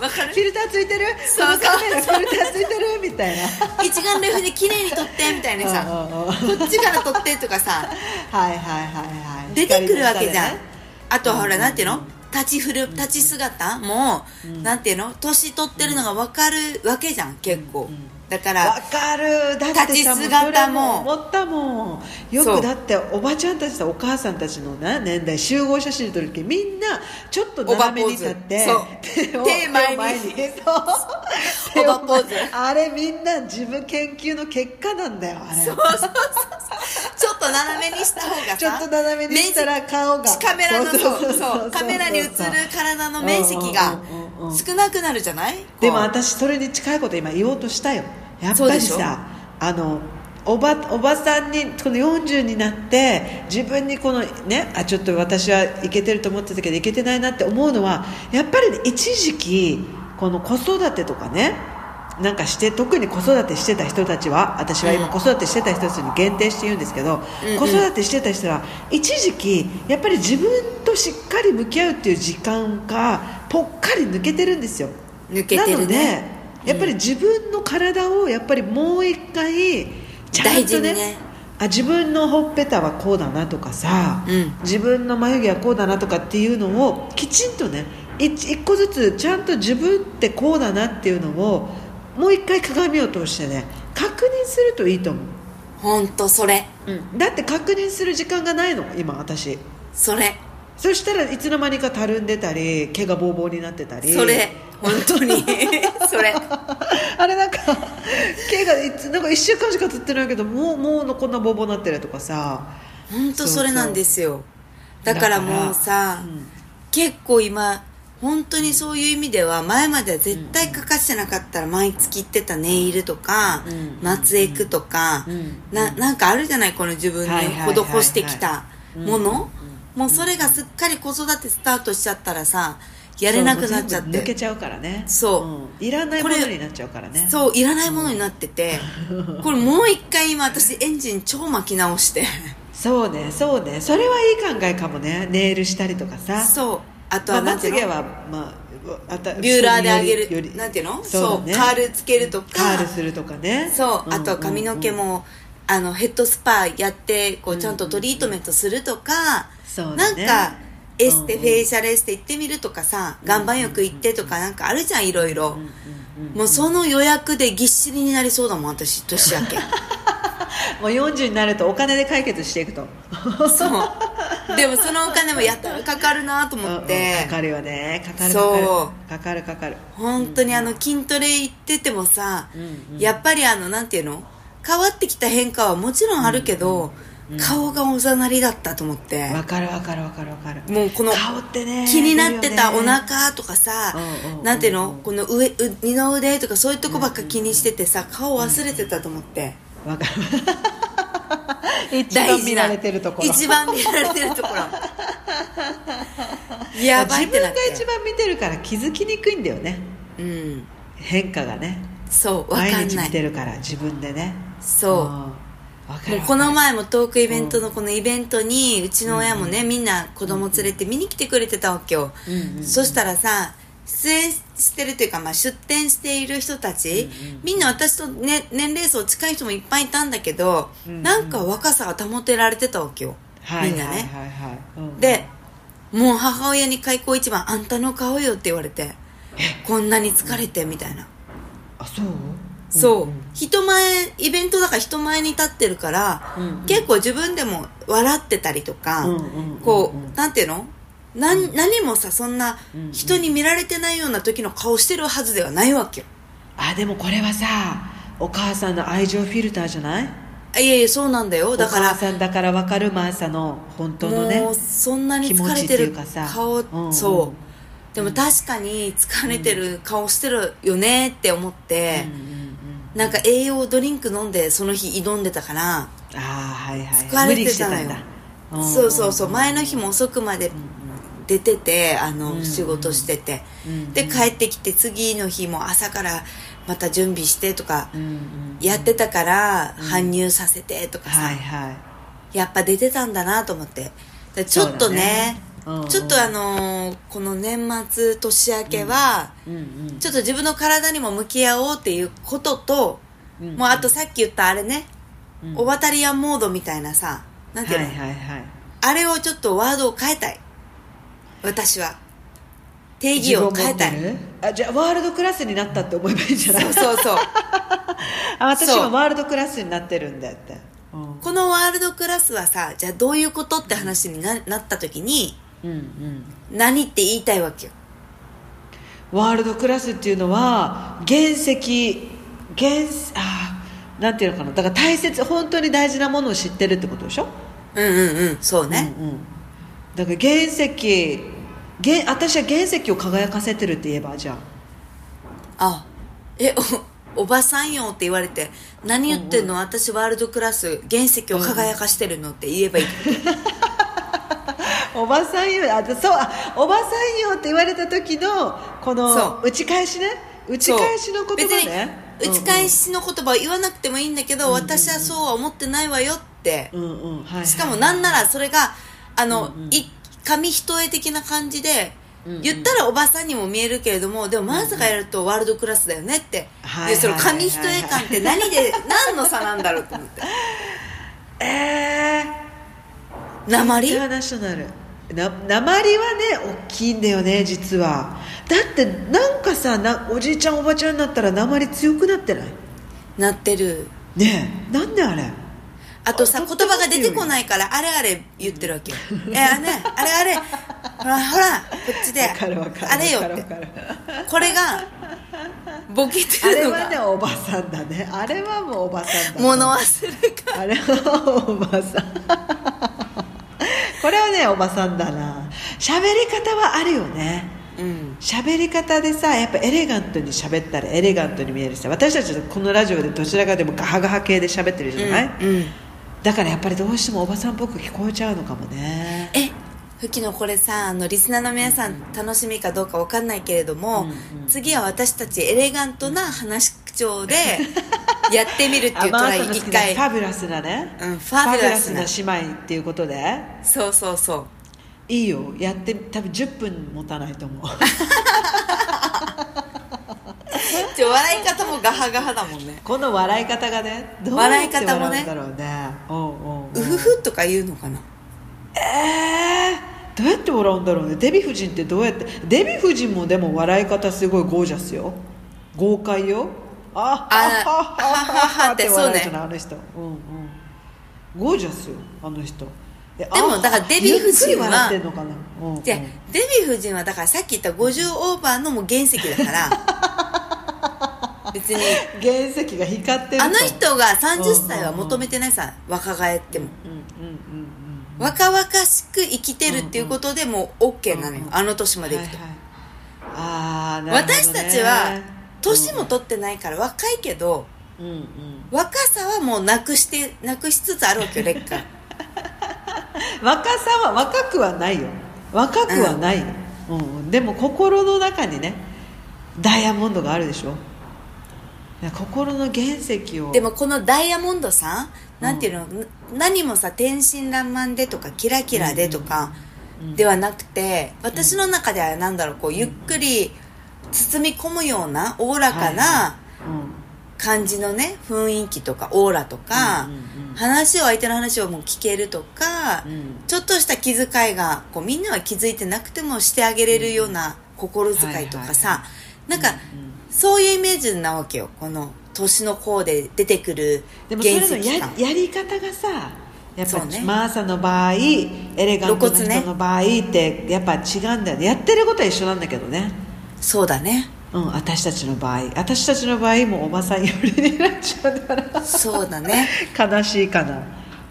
わかる。フィルターついてる、そうそう、カメラフィルターついてるみたいな一眼レフで綺麗に撮ってみたいなさこっちから撮ってとかさ出てくるわけじゃん、ね、あとはほら、なんていうの、立ち姿も、なんていうの、年取ってるのが分かるわけじゃん結構、だから分かる。だってさ、立ち姿も思ったもんよく。だっておばちゃんたちとお母さんたちの年代集合写真撮る時みんなちょっと斜めに立って手を前におばポーズ。あれみんな自分研究の結果なんだよあれ。そうちょっと斜めにした方がさ、ちょっと斜めにしたら顔がカメラに映る体の面積が少なくなるじゃない。でも私それに近いこと今言おうとしたよ。やっぱりさ、おばさんにこの40になって自分にこのね、ちょっと私はいけてると思ってたけどいけてないなって思うのは、やっぱり、ね、一時期この子育てとかね、なんかして、特に子育てしてた人たちは、私は今子育てしてた人たちに限定して言うんですけど、子育てしてた人は一時期やっぱり自分としっかり向き合うっていう時間がぽっかり抜けてるんですよ。抜けてるね。やっぱり自分の体をやっぱりもう一回ちゃんとね、大事にね、自分のほっぺたはこうだなとかさ、自分の眉毛はこうだなとかっていうのをきちんとね、一個ずつちゃんと自分ってこうだなっていうのをもう一回鏡を通してね確認するといいと思う。ほんとそれ、だって確認する時間がないの今私。そしたらいつの間にかたるんでたり毛がボーボーになってたり。それ本当にそれあれなんか毛がなんか1週間しかつってないけどもうこんなボーボーになってるとかさ。本当それなんですよ。だからもうさ、結構今本当にそういう意味では前までは絶対欠かしてなかったら毎月行ってたネイルとか松江区とかなんかあるじゃない、この自分で施してきたものもうそれがすっかり子育てスタートしちゃったらさ、やれなくなっちゃって、抜けちゃうからね。そう、うん、いらないものになっちゃうからね。そう、いらないものになってて、うん、これもう一回今私エンジン超巻き直してそうねそうね、それはいい考えかもね。ネイルしたりとかさ。そう、あとはまつげはまあビューラーであげる、なんていうの、そう、ね、そう、カールつけるとか、カールするとかね。そう、あと髪の毛も、うんうんうん、ヘッドスパやってこうちゃんとトリートメントするとか、うんうん、なんかエステ、うんうん、フェイシャルエステ行ってみるとかさ、岩盤浴行ってとか、なんかあるじゃん、いろいろ。もうその予約でぎっしりになりそうだもん、私年明けもう40になるとお金で解決していくとそう、でもそのお金もやったらかかるなと思って、うん、かかるよね。かかるかかるかかる。本当に筋トレ行っててもさ、うんうん、やっぱりなんていうの、変わってきた変化はもちろんあるけど、うんうん、顔がおざなりだったと思って。わかるわかるわかるわかる。もうこの顔ってね、気になってたお腹とかさ、なんていうの、この上、二の腕とかそういうとこばっか気にしててさ、顔忘れてたと思って。わかる一番見られてるところ一番見られてるところやばいってなって、自分が一番見てるから気づきにくいんだよね、うん、変化がね。そう、わかんない、毎日見てるから自分でね。そう、分かる。もうこの前もトークイベントのこのイベントにうちの親もね、うん、みんな子供連れて見に来てくれてたわけよ、うんうん、そしたらさ、出演してるというか、まあ、出展している人たち、うんうん、みんな私と、ね、年齢層近い人もいっぱいいたんだけど、うんうん、なんか若さが保てられてたわけよ、うん、みんなね、はいはいはいはい、うん、でもう母親に開口一番、あんたの顔よって言われて、こんなに疲れてみたいな。あ、そうそう、うんうん、人前、イベントだから人前に立ってるから、うんうん、結構自分でも笑ってたりとか、うんうんうん、こうなんていうの、何もさ、そんな人に見られてないような時の顔してるはずではないわけよ。あ、でもこれはさ、お母さんの愛情フィルターじゃない？いやいや、そうなんだよ。だからお母さんだから分かる、マーサの本当のね、もうそんなに疲れてる顔、うんうん、そう。でも確かに疲れてる顔してるよねって思って、うんうん、なんか栄養ドリンク飲んでその日挑んでたから、あ、はいはい、疲れてたのよ。そうそうそう、前の日も遅くまで出てて、仕事してて、で帰ってきて次の日も朝からまた準備してとかやってたから、搬入させてとかさ、やっぱ出てたんだなと思って。ちょっとね、ちょっとこの年末年明けは、うんうんうん、ちょっと自分の体にも向き合おうっていうことと、うんうん、もうあとさっき言ったあれね、うん、お渡り屋モードみたいなさ、なんていうの、はいはいはい、あれをちょっとワードを変えたい。私は定義を変えたい。あ、じゃあワールドクラスになったって思えばいいんじゃない？そうそうそうあ、私はワールドクラスになってるんだって。このワールドクラスはさ、じゃあどういうことって話になった時に、うんうん、何って言いたいわけよ。ワールドクラスっていうのは原石あ、なんていうのかな、だから大切、本当に大事なものを知ってるってことでしょ。うんうんうん、そうね、うんうん、だから私は原石を輝かせてるって言えば、じゃあ、あ、おばさんよって言われて、何言ってんの、うんうん、私ワールドクラス、原石を輝かしてるのって言えばいいおばさんよ、あ、そう、おばさんよって言われた時のこの打ち返しね、打ち返しの言葉ね、打ち返しの言葉を言わなくてもいいんだけど、うんうん、私はそうは思ってないわよって、うんうん、はいはい、しかもなんならそれがうんうん、紙一重的な感じで言ったらおばさんにも見えるけれども、でもマーサがやるとワールドクラスだよねって、うんうん、でその紙一重感って何で何の差なんだろうと思ってなまり？インターナショナル鉛はね、大きいんだよね実は。だってなんかさ、おじいちゃんおばちゃんになったら鉛強くなってない？なってるねえ、なんであれ。あとさ、言葉が出てこないからあれあれ言ってるわけよあれあれほらこっちであれよって、これがボケてるのがあれはね、おばさんだね。あれはもうおばさんだ、ね、物忘れかあれはおばさんこれはね、おばさんだな。喋り方はあるよね、うん、喋り方でさ、やっぱエレガントに喋ったらエレガントに見えるしさ、私たちこのラジオでどちらかでもガハガハ系で喋ってるじゃない、うんうん、だからやっぱりどうしてもおばさんっぽく聞こえちゃうのかもね。え、ふきのこれさ、リスナーの皆さん楽しみかどうか分かんないけれども、うんうん、次は私たちエレガントな話し口調でやってみるっていうトライ一回ファビュラスなね、うん、ファビュラスな姉妹っていうことで、そうそうそう、いいよ、やって多分10分持たないと思う笑い方もガハガハだもんね。この笑い方がね、どうやって笑うんだろうね。うふふとか言うのかな。どうやって笑うんだろうね。デヴィ夫人ってどうやって、デヴィ夫人もでも笑い方すごいゴージャスよ、豪快よ。ああははって笑うじゃない、あの人、うんうん、ゴージャスよあの人。でもだからデヴィ夫人はデヴィ夫人はだからさっき言った50オーバーのもう原石だから別に原石が光ってる、あの人が30歳は求めてないさ、若返っても若々しく生きてるっていうことでもう OK なのよ、あの年までいくと。あ、なるほどね。私たちは年も取ってないから若いけど、うんうん、若さはもうなくしつつあるわけよ、劣化若さは若くはないよ、若くはない、うんうん、でも心の中にねダイヤモンドがあるでしょ、心の原石を。でもこのダイヤモンドさ、なんていうの、うん、何もさ天真爛漫でとかキラキラでとかではなくて、うんうん、私の中ではなんだろう、こうゆっくり包み込むようなおおらかな感じのね、雰囲気とかオーラとか、うんうんうん、相手の話をもう聞けるとか、うん、ちょっとした気遣いがこうみんなは気づいてなくてもしてあげれるような心遣いとかさ、なんか、うんうん、そういうイメージなわけよ、この年の子で出てくる原石感。でもそれの やり方がさ、やっぱり、ね、マーサの場合、エレガントの人の場合ってやっぱ違うんだよね。やってることは一緒なんだけどね。そうだね、うん、私たちの場合もおばさん寄りになっちゃうからそうだね悲しいかな、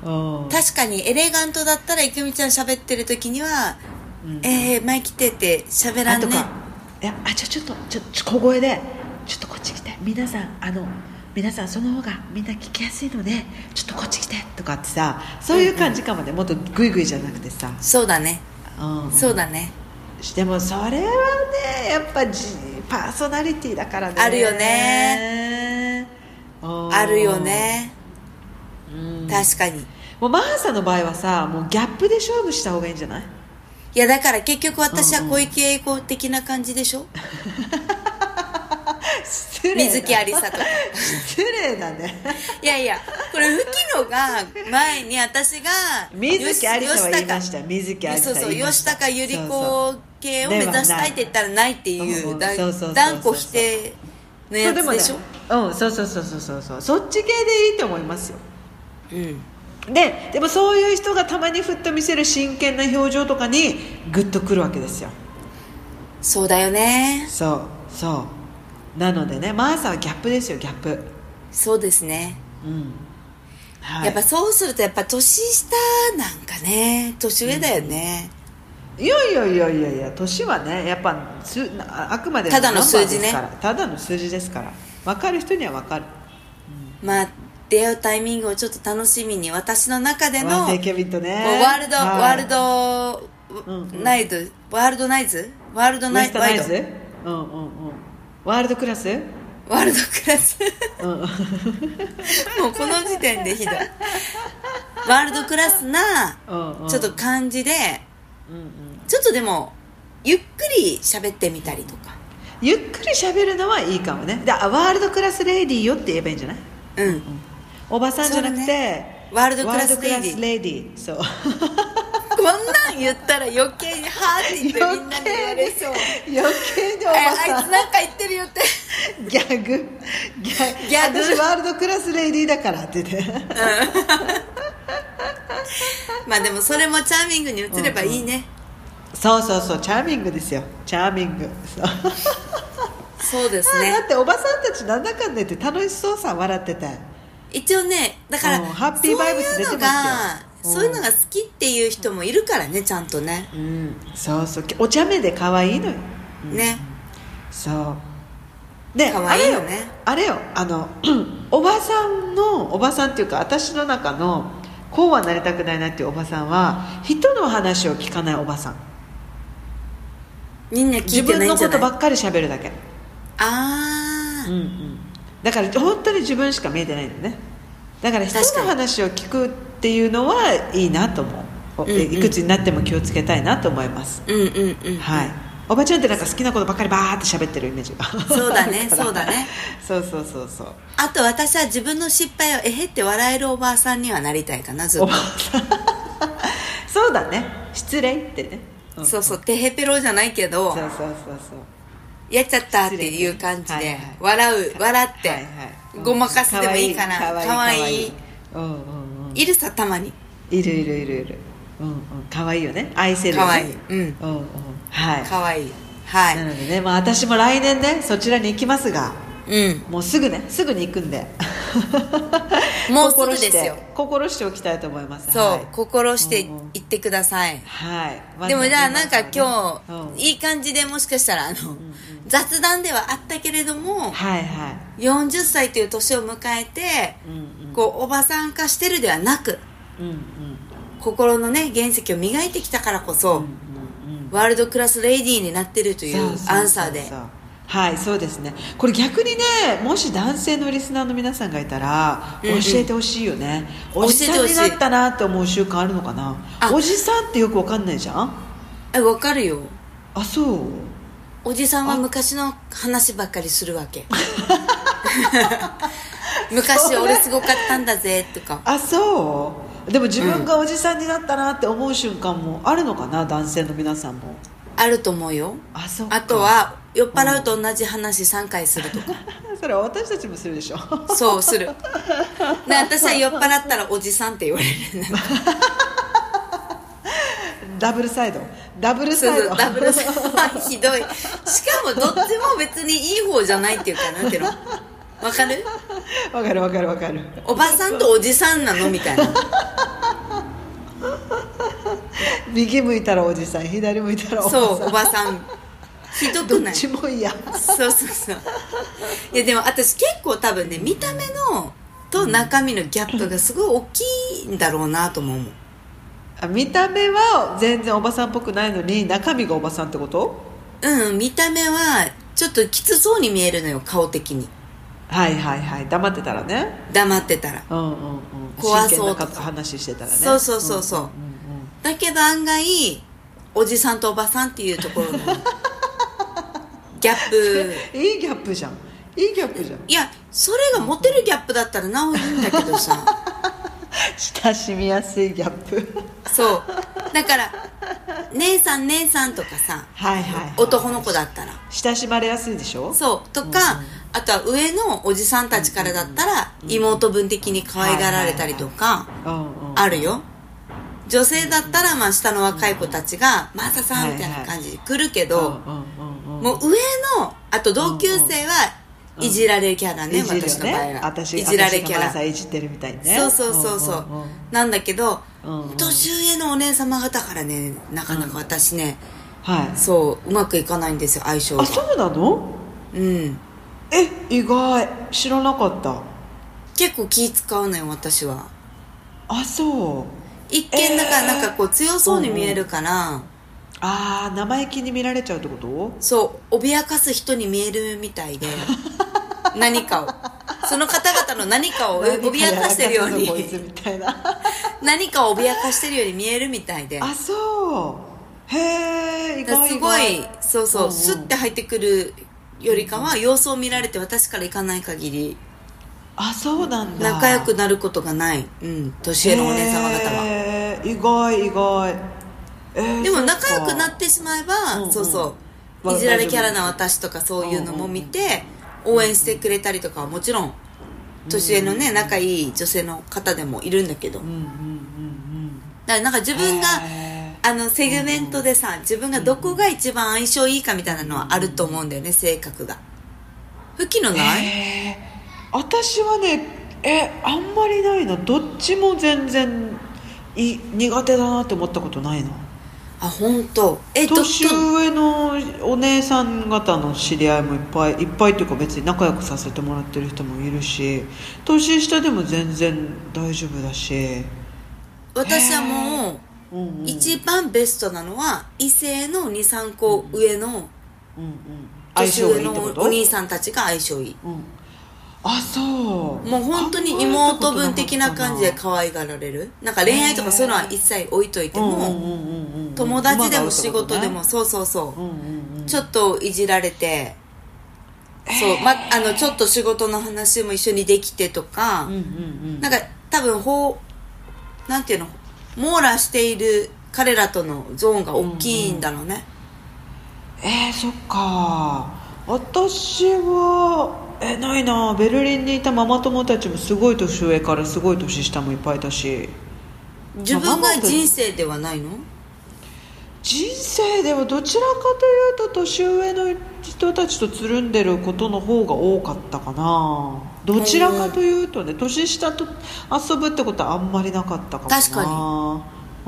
うん、確かにエレガントだったら郁美ちゃん喋ってる時には、うん、前来てて喋らんねとか、いや、ちょっと小声でちょっとこっち来て、皆さんその方がみんな聞きやすいのでちょっとこっち来てとかってさ、そういう感じかもね、うんうん、もっとグイグイじゃなくてさ。そうだね、うん、そうだね。でもそれはねやっぱパーソナリティだからね、あるよね、あるよね、うん、確かに。もうマーサの場合はさ、もうギャップで勝負した方がいいんじゃない？いや、だから結局私は小池栄子的な感じでしょ、うんうん、失礼な、水木有沙とか失礼だねいやいや、これ吹野が前に私が水木有沙は言いました、水木有沙は言いました、そうそう、吉高由里子系を目指したいって言ったらないっていう断固否定のやつでしょ。そうそうそうそう、そっち系でいいと思いますよ、うん。でもそういう人がたまにふっと見せる真剣な表情とかにグッとくるわけですよ。そうだよね、そうそう。なのでね、マーサはギャップですよ、ギャップ。そうですね、うん、はい。やっぱそうするとやっぱ年下なんかね、年上だよね、うん、いや年はねやっぱあくまでただの数字ね、ただの数字ですから、分かる人には分かる、うん、まあ出会うタイミングをちょっと楽しみに、私の中でのワールドナイズ、ワールドナイズ、ワールドナイズ、ワールドクラス、ワールドクラス、うん、もうこの時点でひどいワールドクラスなちょっと感じで、うんうん、ちょっとでもゆっくり喋ってみたりとか、ゆっくり喋るのはいいかもね。ワールドクラスレディーよって言えばいいんじゃない？うんうん、おばさんじゃなくて、ね、ワールドクラスレディー、そうこんなん言ったら余計にハーティーってみんなに言われそう、余計におばさん、あいつなんか言ってるよってギャグ私ワールドクラスレディーだからって言って、うん、まあでもそれもチャーミングに移ればいいね、うんうん、そうそうそう、チャーミングですよ、チャーミングそうですね。だっておばさんたちなんだかんだ言って楽しそうさ、笑ってて、一応ね、だからハッピーバイブス出てますよ。そういうのが好きっていう人もいるからね、ちゃんとね、うん、そうそう、お茶目で可愛いのよ、うん、ね、そうで可愛いよね。あれよ、おばさんっていうか私の中のこうはなりたくないなっていうおばさんは、人の話を聞かないおばさん。みんな聞いてないんじゃない？自分のことばっかり喋るだけ。ああ、うんうん。だから本当に自分しか見えてないのね。だから人の話を聞くっていうのはいいなと思う。いくつになっても気をつけたいなと思います。うんうんうん、はい。おばちゃんってなんか好きなことばっかりバーって喋ってるイメージが。そうだね、そうだね。そうそうそうそう。あと私は自分の失敗をえへって笑えるおばあさんにはなりたいかな、ずっと。そうだね。失礼ってね。うん、そうそう、てへぺろじゃないけど。そうそうそうそう。やっちゃったっていう感じで笑って、はいはい、ごまかすでもいいかな。可愛い。うんうんうん。いるさ、たまに。いるいるいるいる。うんうん、かわいいよね、愛せるよね、かわいい、うんうんうん、はい、かわいい、はい、なのでね、まあ、私も来年ねそちらに行きますが、うん、もうすぐね、すぐに行くんでもうすぐですよ、心しておきたいと思います。そう、はい、心して行ってください、うんうん、はい、ま、でもじゃあなんか今日、うん、いい感じでもしかしたらうんうん、雑談ではあったけれども、はいはい、40歳という年を迎えて、うんうん、こうおばさん化してるではなく、うんうん、心のね原石を磨いてきたからこそ、うんうんうん、ワールドクラスレディーになってるというアンサーで、そうそうそうそう、はい、そうですね。これ逆にね、もし男性のリスナーの皆さんがいたら、うんうん、教えてほしいよね。おじさんになったなと思う習慣あるのかな。おじさんってよく分かんないじゃん。分かるよ。あ、そう。おじさんは昔の話ばっかりするわけ昔俺すごかったんだぜとか。あ、そう。でも自分がおじさんになったなって思う瞬間もあるのかな、うん、男性の皆さんもあると思うよ。 そうか。あとは酔っ払うと同じ話3回するとかそれは私たちもするでしょそうする。で、私は酔っ払ったらおじさんって言われるダブルサイド、ダブルサイド、ダブルサイドひどい。しかもどっちも別にいい方じゃないっていうか、なんていうの、わかる？わかるわかるわかる。おばさんとおじさんなのみたいな右向いたらおじさん、左向いたらおばさん。そう、おばさんひどくない？どっちも嫌。そうそうそう。いやでも私結構多分ね、見た目のと中身のギャップがすごい大きいんだろうなとも思う見た目は全然おばさんっぽくないのに中身がおばさんってこと？うん、見た目はちょっときつそうに見えるのよ、顔的に。はいはいはい、黙ってたらね、黙ってたら、うんうんうん、怖そうとか話してたらね、そうそうそうそう、うんうんうん、だけど案外おじさんとおばさんっていうところのギャップいいギャップじゃん、いいギャップじゃん。いや、それがモテるギャップだったらなおいいんだけどさ親しみやすいギャップそうだから姉さん姉さんとかさ、はいはいはい、男の子だったら親しまれやすいでしょ。そうとか、うんうん、あとは上のおじさんたちからだったら妹分的に可愛がられたりとかあるよ。女性だったらまあ下の若い子たちがマサさんみたいな感じで来るけど、もう上のあと同級生はいじられキャラね、私の場合はいじられキャラ、私がいじってるみたいね。そうそうそうそう、なんだけど年上のお姉様方からね、なかなか私ね、そううまくいかないんですよ、相性が。あ、そうなの？うん、え、意外、知らなかった。結構気使うのよ、私は。あ、そう。一見だからなんかこう強そうに見えるから、ああ、生意気に見られちゃうってこと？そう、脅かす人に見えるみたいで何かを、その方々の何かを脅かしてるように何かを脅かしてるように見えるみたいで。あ、そう、へえ、意外、すごい。そうそう、スッて入ってくるよりかは様子を見られて、私から行かない限り、あ、そうなんだ、仲良くなることがない、うん、年上のお姉様方は、意外意外、でも仲良くなってしまえば、うんうん、そうそういじられキャラな私とかそういうのも見て、うんうん、応援してくれたりとかはもちろん年上のね、仲いい女性の方でもいるんだけど、うんうんうんうん、だからなんか自分があのセグメントでさ、自分がどこが一番相性いいかみたいなのはあると思うんだよね、性格が。吹きのない、私はね、あんまりないな。どっちも全然苦手だなって思ったことないな。あ、本当。年上のお姉さん方の知り合いもいっぱいいっぱいっていうか、別に仲良くさせてもらってる人もいるし、年下でも全然大丈夫だし。私はもう一番ベストなのは異性の 2,3 個上の年上のお兄さんたちが相性いい、うん、あ、そう、もう本当に妹分的な感じで可愛がられる。なんか恋愛とかそういうのは一切置いといても友達でも仕事でもそうそうそう、うんうんうん、ちょっといじられてそう、ま、あのちょっと仕事の話も一緒にできてとか、うんうんうん、なんか多分なんていうの網羅している彼らとのゾーンが大きいんだろうね、うんうん、そっか。私はないな。ベルリンにいたママ友たちもすごい年上からすごい年下もいっぱいいたし、自分が人生ではないの？人生ではどちらかというと年上の人たちとつるんでることの方が多かったかな。どちらかというとね、年下と遊ぶってことはあんまりなかったかもな。確かに、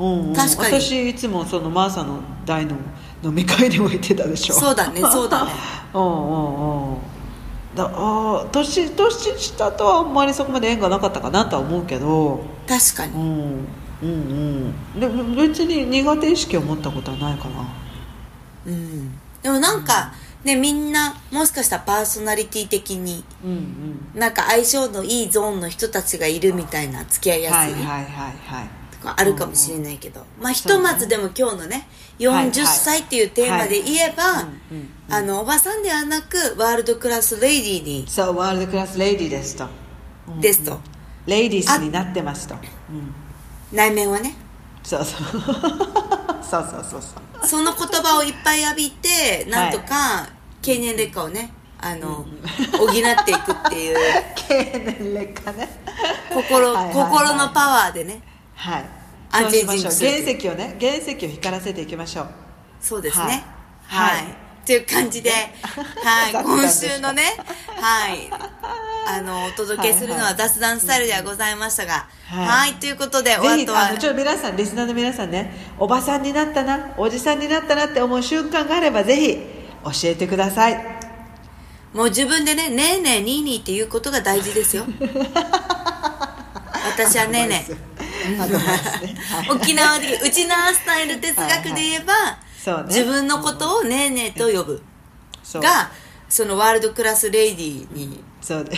うんうん、確かに。私いつもそのマーサの代の飲み会でも行ってたでしょ。そうだねそうだねうんうんうん。年下とはあんまりそこまで縁がなかったかなとは思うけど、確かに、うんうんうん、でも別に苦手意識を持ったことはないかな、うん、でもなんか、うんね、みんなもしかしたらパーソナリティ的に、うんうん、なんか相性のいいゾーンの人たちがいるみたいな、付き合いやすいとかあるかもしれないけど、うんうん、まあ、ひとまずでも今日のね40歳っていうテーマで言えば、はいはい、おばさんではなくワールドクラスレディーに、そう、ワールドクラスレディーですと、うんうん、ですとレディースになってますと、うん、内面はね、そうそうそうそうそうそう、その言葉をいっぱい浴びてなんとか経年劣化をね、補っていくっていう経年劣化ね、心のパワーでね、はい、安全人生原石を光らせていきましょう。そうですね、はい、はいはい、という感じで、はい、今週のね、はい、お届けするのは雑談スタイルではございましたが、はい、はいはい、ということで、お後はちょっと皆さん、リスナーの皆さんね、おばさんになったな、おじさんになったなって思う瞬間があれば、ぜひ教えてください。もう自分でね、ねえねえにいにいっていうことが大事ですよ。私はねえねえ。沖縄的ウチナースタイル哲学で言えば。はいはい、そうね、自分のことをねえねえと呼ぶ、そうがそのワールドクラスレディーに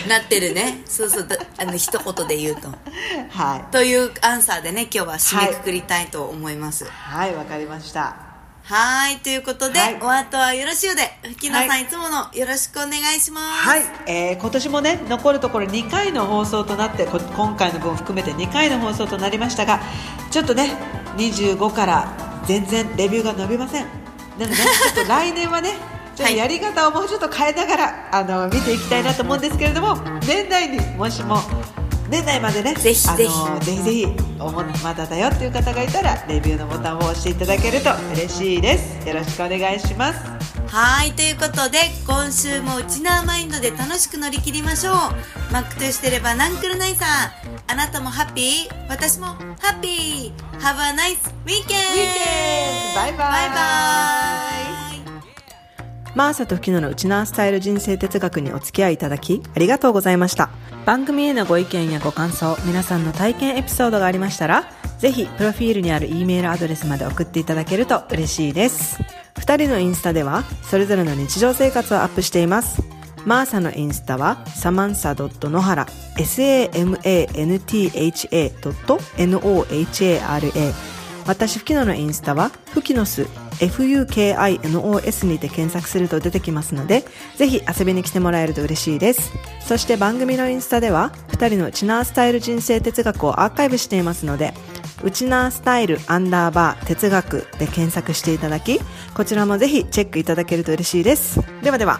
なってるね。そうそうだ、一言で言うと、はい、というアンサーでね、今日は締めくくりたいと思います。はい、わかりました。はい、ということで、はい、お後はよろしゅうで、吹野さん、はい、いつものよろしくお願いします。はい、今年もね、残るところ2回の放送となって、今回の分含めて2回の放送となりましたが、ちょっとね、25から全然レビューが伸びません。なので、ちょっと来年はね、ちょっとやり方をもうちょっと変えながら、はい、見ていきたいなと思うんですけれども、年内までね、ぜひぜひまだだよっていう方がいたら、レビューのボタンを押していただけると嬉しいです。よろしくお願いします。はい、ということで、今週もウチナーマインドで楽しく乗り切りましょう。マックとしてればナンクルナイさん。あなたもハッピー、私もハッピー。Have a nice weekend! バイバイ。マーサとフキノのウチナースタイル人生哲学にお付き合いいただきありがとうございました。番組へのご意見やご感想、皆さんの体験エピソードがありましたら、ぜひプロフィールにある E メールアドレスまで送っていただけると嬉しいです。2人のインスタではそれぞれの日常生活をアップしています。マーサのインスタはサマンサ野原 samantha.nohara、 私フキノのインスタはフキノス fukinos にて検索すると出てきますので、ぜひ遊びに来てもらえると嬉しいです。そして番組のインスタでは2人のウチナースタイル人生哲学をアーカイブしていますので、ウチナースタイル_哲学で検索していただき、こちらもぜひチェックいただけると嬉しいです。ではでは。